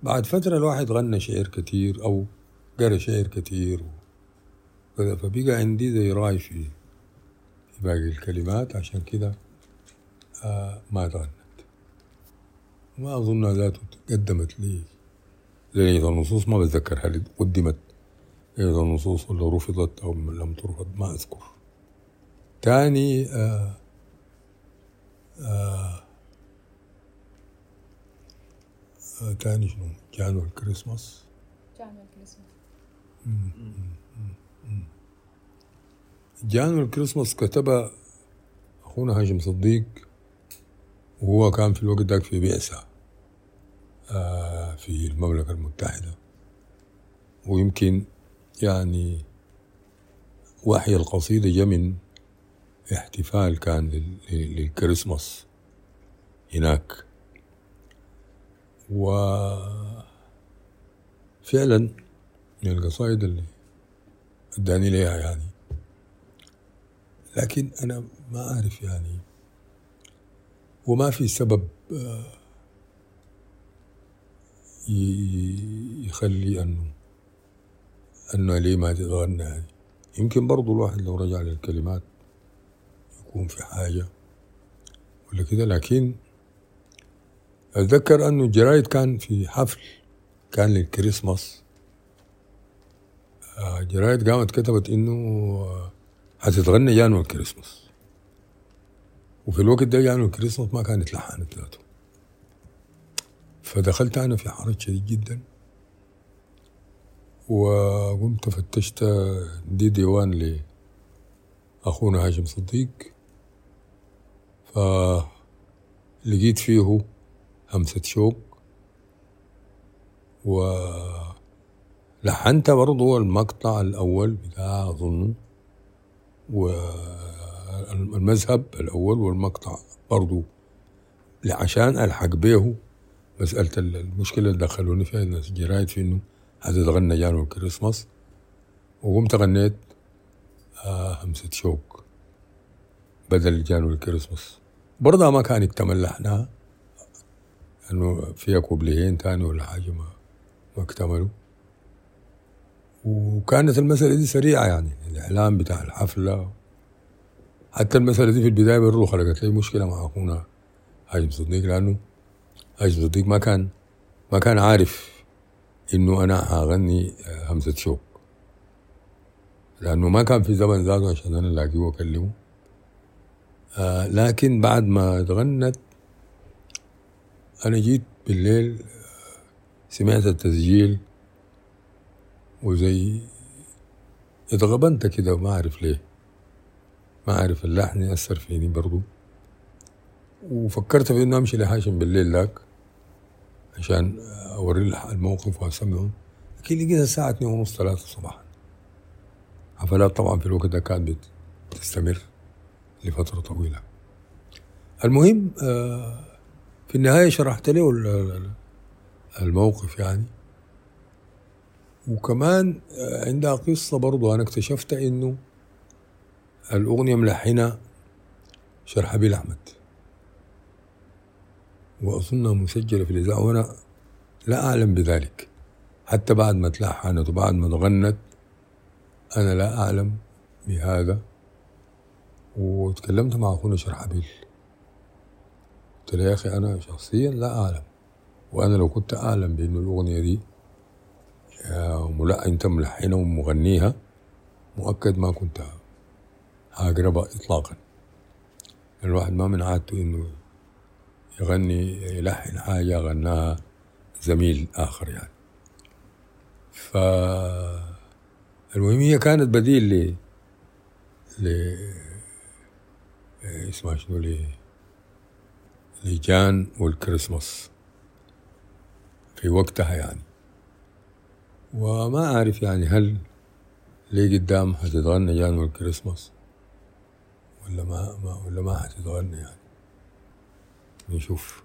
بعد فترة الواحد غنى شعر كتير أو قرأ شعر كتير، فبقى عندي زي رأي في باقي الكلمات، عشان كده ما تغنت. ما أظن ذاته قدمت لي زي النصوص، ما بتذكر هل قدمت إذا النصوص ولا رفضت أو لم ترفض ما أذكر. تاني تاني شنو؟ جانو الكريسماس. جانو الكريسماس كتبه أخونا هاشم صديق، وهو كان في الوقت ذاك في بعثة في المملكة المتحدة، ويمكن يعني وحي القصيدة جاء من احتفال كان للكريسماس هناك. وفعلا من القصائد اللي اداني ليها يعني، لكن أنا ما أعرف يعني، وما في سبب يخلي أنه ليه ما تتغنى يعني. يمكن برضو الواحد لو رجع للكلمات يكون في حاجة ولا كده. لكن أتذكر أنه الجرايد كان في حفل كان للكريسماس، جرايد قامت كتبت أنه هتتغنى جانو الكريسماس، وفي الوقت ده جانو الكريسماس ما كانت لحانت ذاته. فدخلت أنا في حرج شديد جدا، وقمت فتشت دي ديوان لأخونا هاشم صديق، فلقيت فيه همسة شوق، ولحنت برضو المقطع الأول بتاع أظن والمذهب الأول والمقطع برضو، عشان ألحق به مسألة المشكلة اللي دخلوني فيها الناس جرايد في إنه هتتغنى جانو الكريسماس. وقمت غنيت همسة شوق بدل جانو الكريسماس، برضه ما كان يكتمل لحنها إنه فيها كوبليهين تاني ولا حاجة ما اكتملوا. وكانت المسألة دي سريعة يعني، الإعلام بتاع الحفلة حتى المسألة دي في البداية برضه خلقت لي مشكلة مع أخونا هاشم صديق، لأنه هاشم صديق ما كان عارف إنه أنا هغني همسة شوق، لأنه ما كان في زمن ذاته عشان أنا ألاقيه وأكلمه. لكن بعد ما تغنت أنا جيت بالليل سمعت التسجيل وزي اتغبنت كده، ما أعرف ليه، ما أعرف اللحن يأثر فيني برضو. وفكرت في إنه أمشي لهاشم بالليل لك عشان أوريه الموقف وأسمعه، لكن لقيتها الساعة 2:30 صباحا. حفلات طبعا في الوقت ده كانت بتستمر لفترة طويلة. المهم في النهاية شرحت له الموقف يعني، وكمان عندها قصة برضه أنا اكتشفت إنه الأغنية ملحنة شرحبيل أحمد، وأظنها مسجلة في الإذاعة وأنا لا أعلم بذلك، حتى بعد ما تلحنت وبعد ما تغنت أنا لا أعلم بهذا. وتكلمت مع أخونا شرحبيل قلت له يا أخي أنا شخصيا لا أعلم، وأنا لو كنت أعلم بأن الأغنية دي ملحن أنت ملحنة ومغنيها مؤكد ما كنت هاجربها إطلاقا. الواحد ما من عادته إنه يغني يلحن حاجة غناها زميل آخر يعني. فالمهم هي كانت بديل ل اسمها شنو لجان والكريسماس في وقتها يعني. وما أعرف يعني هل ليه قدام هتتغنى جان والكريسماس ولا ما هتتغنى يعني. نشوف.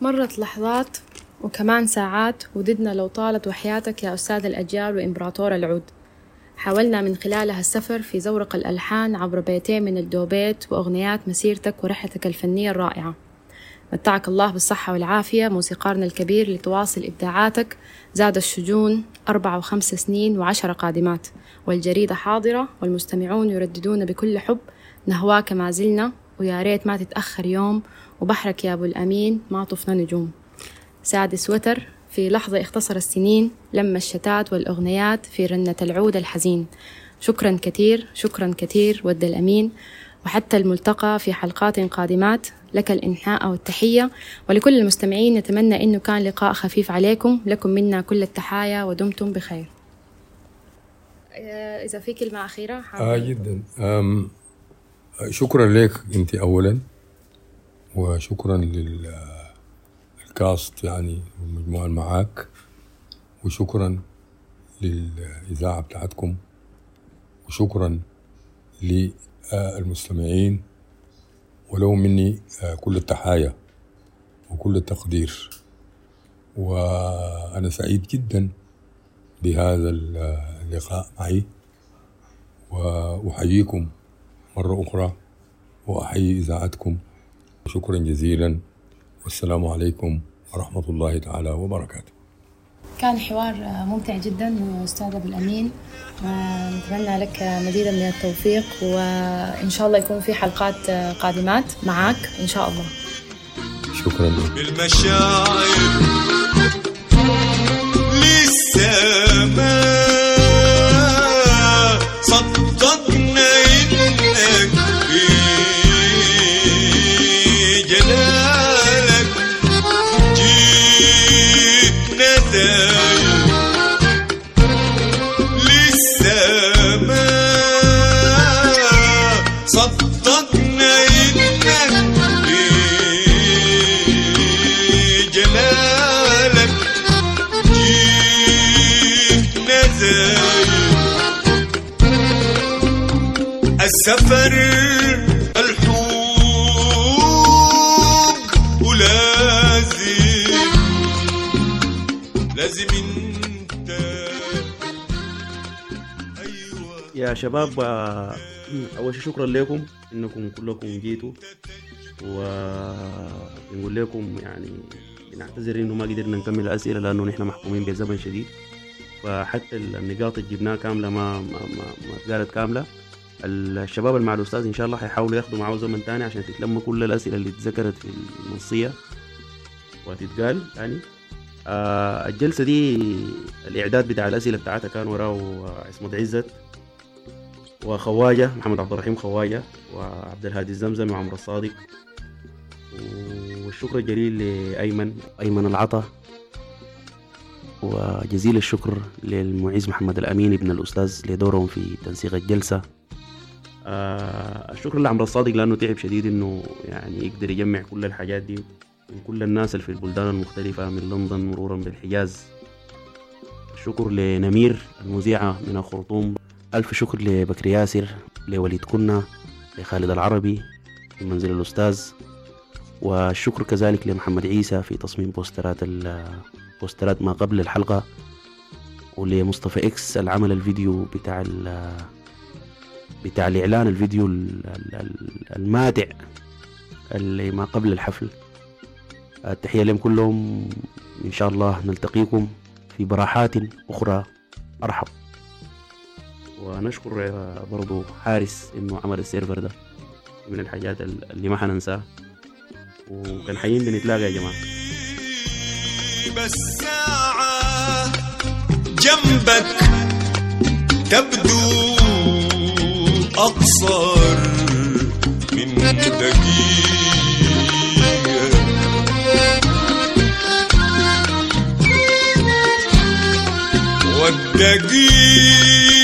مرت لحظات وكمان ساعات، وددنا لو طالت وحياتك يا أستاذ الأجيال وإمبراطور العود. حاولنا من خلالها السفر في زورق الألحان عبر بيتين من الدوبيت وأغنيات مسيرتك ورحلتك الفنية الرائعة. متعك الله بالصحة والعافية موسيقارنا الكبير اللي تواصل إبداعاتك زاد الشجون 4 و5 سنين و10 قادمات، والجريدة حاضرة والمستمعون يرددون بكل حب نهواك ما زلنا، ويا ريت ما تتأخر يوم، وبحرك يا أبو الأمين ما طفنا نجوم. سادس وتر، في لحظة اختصر السنين لما الشتات والأغنيات في رنة العود الحزين. شكرا كثير شكرا كثير ود الأمين، وحتى الملتقى في حلقات قادمات. لك الإنحاء والتحية، ولكل المستمعين نتمنى أنه كان لقاء خفيف عليكم، لكم منا كل التحايا ودمتم بخير. إذا في كلمة أخيرة جدا. شكرا لك أنت أولا، وشكرا للكاست يعني والمجموعة معاك، وشكرا للإذاعة بتاعتكم، وشكرا للمستمعين، ولو مني كل التحايا وكل التقدير. وأنا سعيد جدا بهذا اللقاء معي، وأحييكم مرة أخرى وأحيي إذاعتكم. شكرا جزيلا، والسلام عليكم ورحمة الله تعالى وبركاته. كان حوار ممتع جدا أستاذ أبو الأمين، نتمنى لك مزيدا من التوفيق، وإن شاء الله يكون في حلقات قادمات معك إن شاء الله. شكرا لك. بالمشاعر للسماء صدقنا إنك في جلالك جئتنا دايم للسماء صدقنا إنك في جلالك جئتنا دايم. السفر الحوق ولازم انت. ايوه يا شباب، اول شيء شكرا لكم انكم كلكم جيتوا، ونقول لكم يعني نعتذر انه ما قدرنا نكمل الاسئله لانه نحن محكومين بزمن شديد، وحتى النقاط اللي جبناها كامله ما قالت كامله. الشباب مع الأستاذ إن شاء الله هيحاولوا ياخدوا معه زمن تاني عشان تتلم كل الأسئلة اللي اتذكرت في المنصية وتتقال يعني. الجلسة دي الإعداد بتاع الأسئلة بتاعتها كان وراه عصمت عزت وخواجة محمد عبد الرحيم خواجة وعبد الهادي الزمزم وعمر الصادق، والشكر الجليل لأيمن العطا، وجزيل الشكر للمعيز محمد الأمين ابن الأستاذ لدورهم في تنسيق الجلسة. الشكر لعمر الصادق لأنه تعب شديد إنه يعني يقدر يجمع كل الحاجات دي من كل الناس اللي في البلدان المختلفة من لندن مرورا بالحجاز. الشكر لنمير المذيعة من الخرطوم. ألف شكر لبكر ياسر، لوليد كنا، لخالد العربي في منزل الأستاذ، والشكر كذلك لمحمد عيسى في تصميم بوسترات بوسترات ما قبل الحلقة، ولمصطفى اكس اللي عمل الفيديو بتاع الإعلان، الفيديو المادع اللي ما قبل الحفل. التحية لهم كلهم، إن شاء الله نلتقيكم في براحات أخرى أرحب. ونشكر برضو حارس إنه عمل السيرفر ده، من الحاجات اللي ما حننساها، وكان حيين بنتلاقى يا جماعة. بالساعة جنبك تبدو أقصر من دقيقة، والدقيقة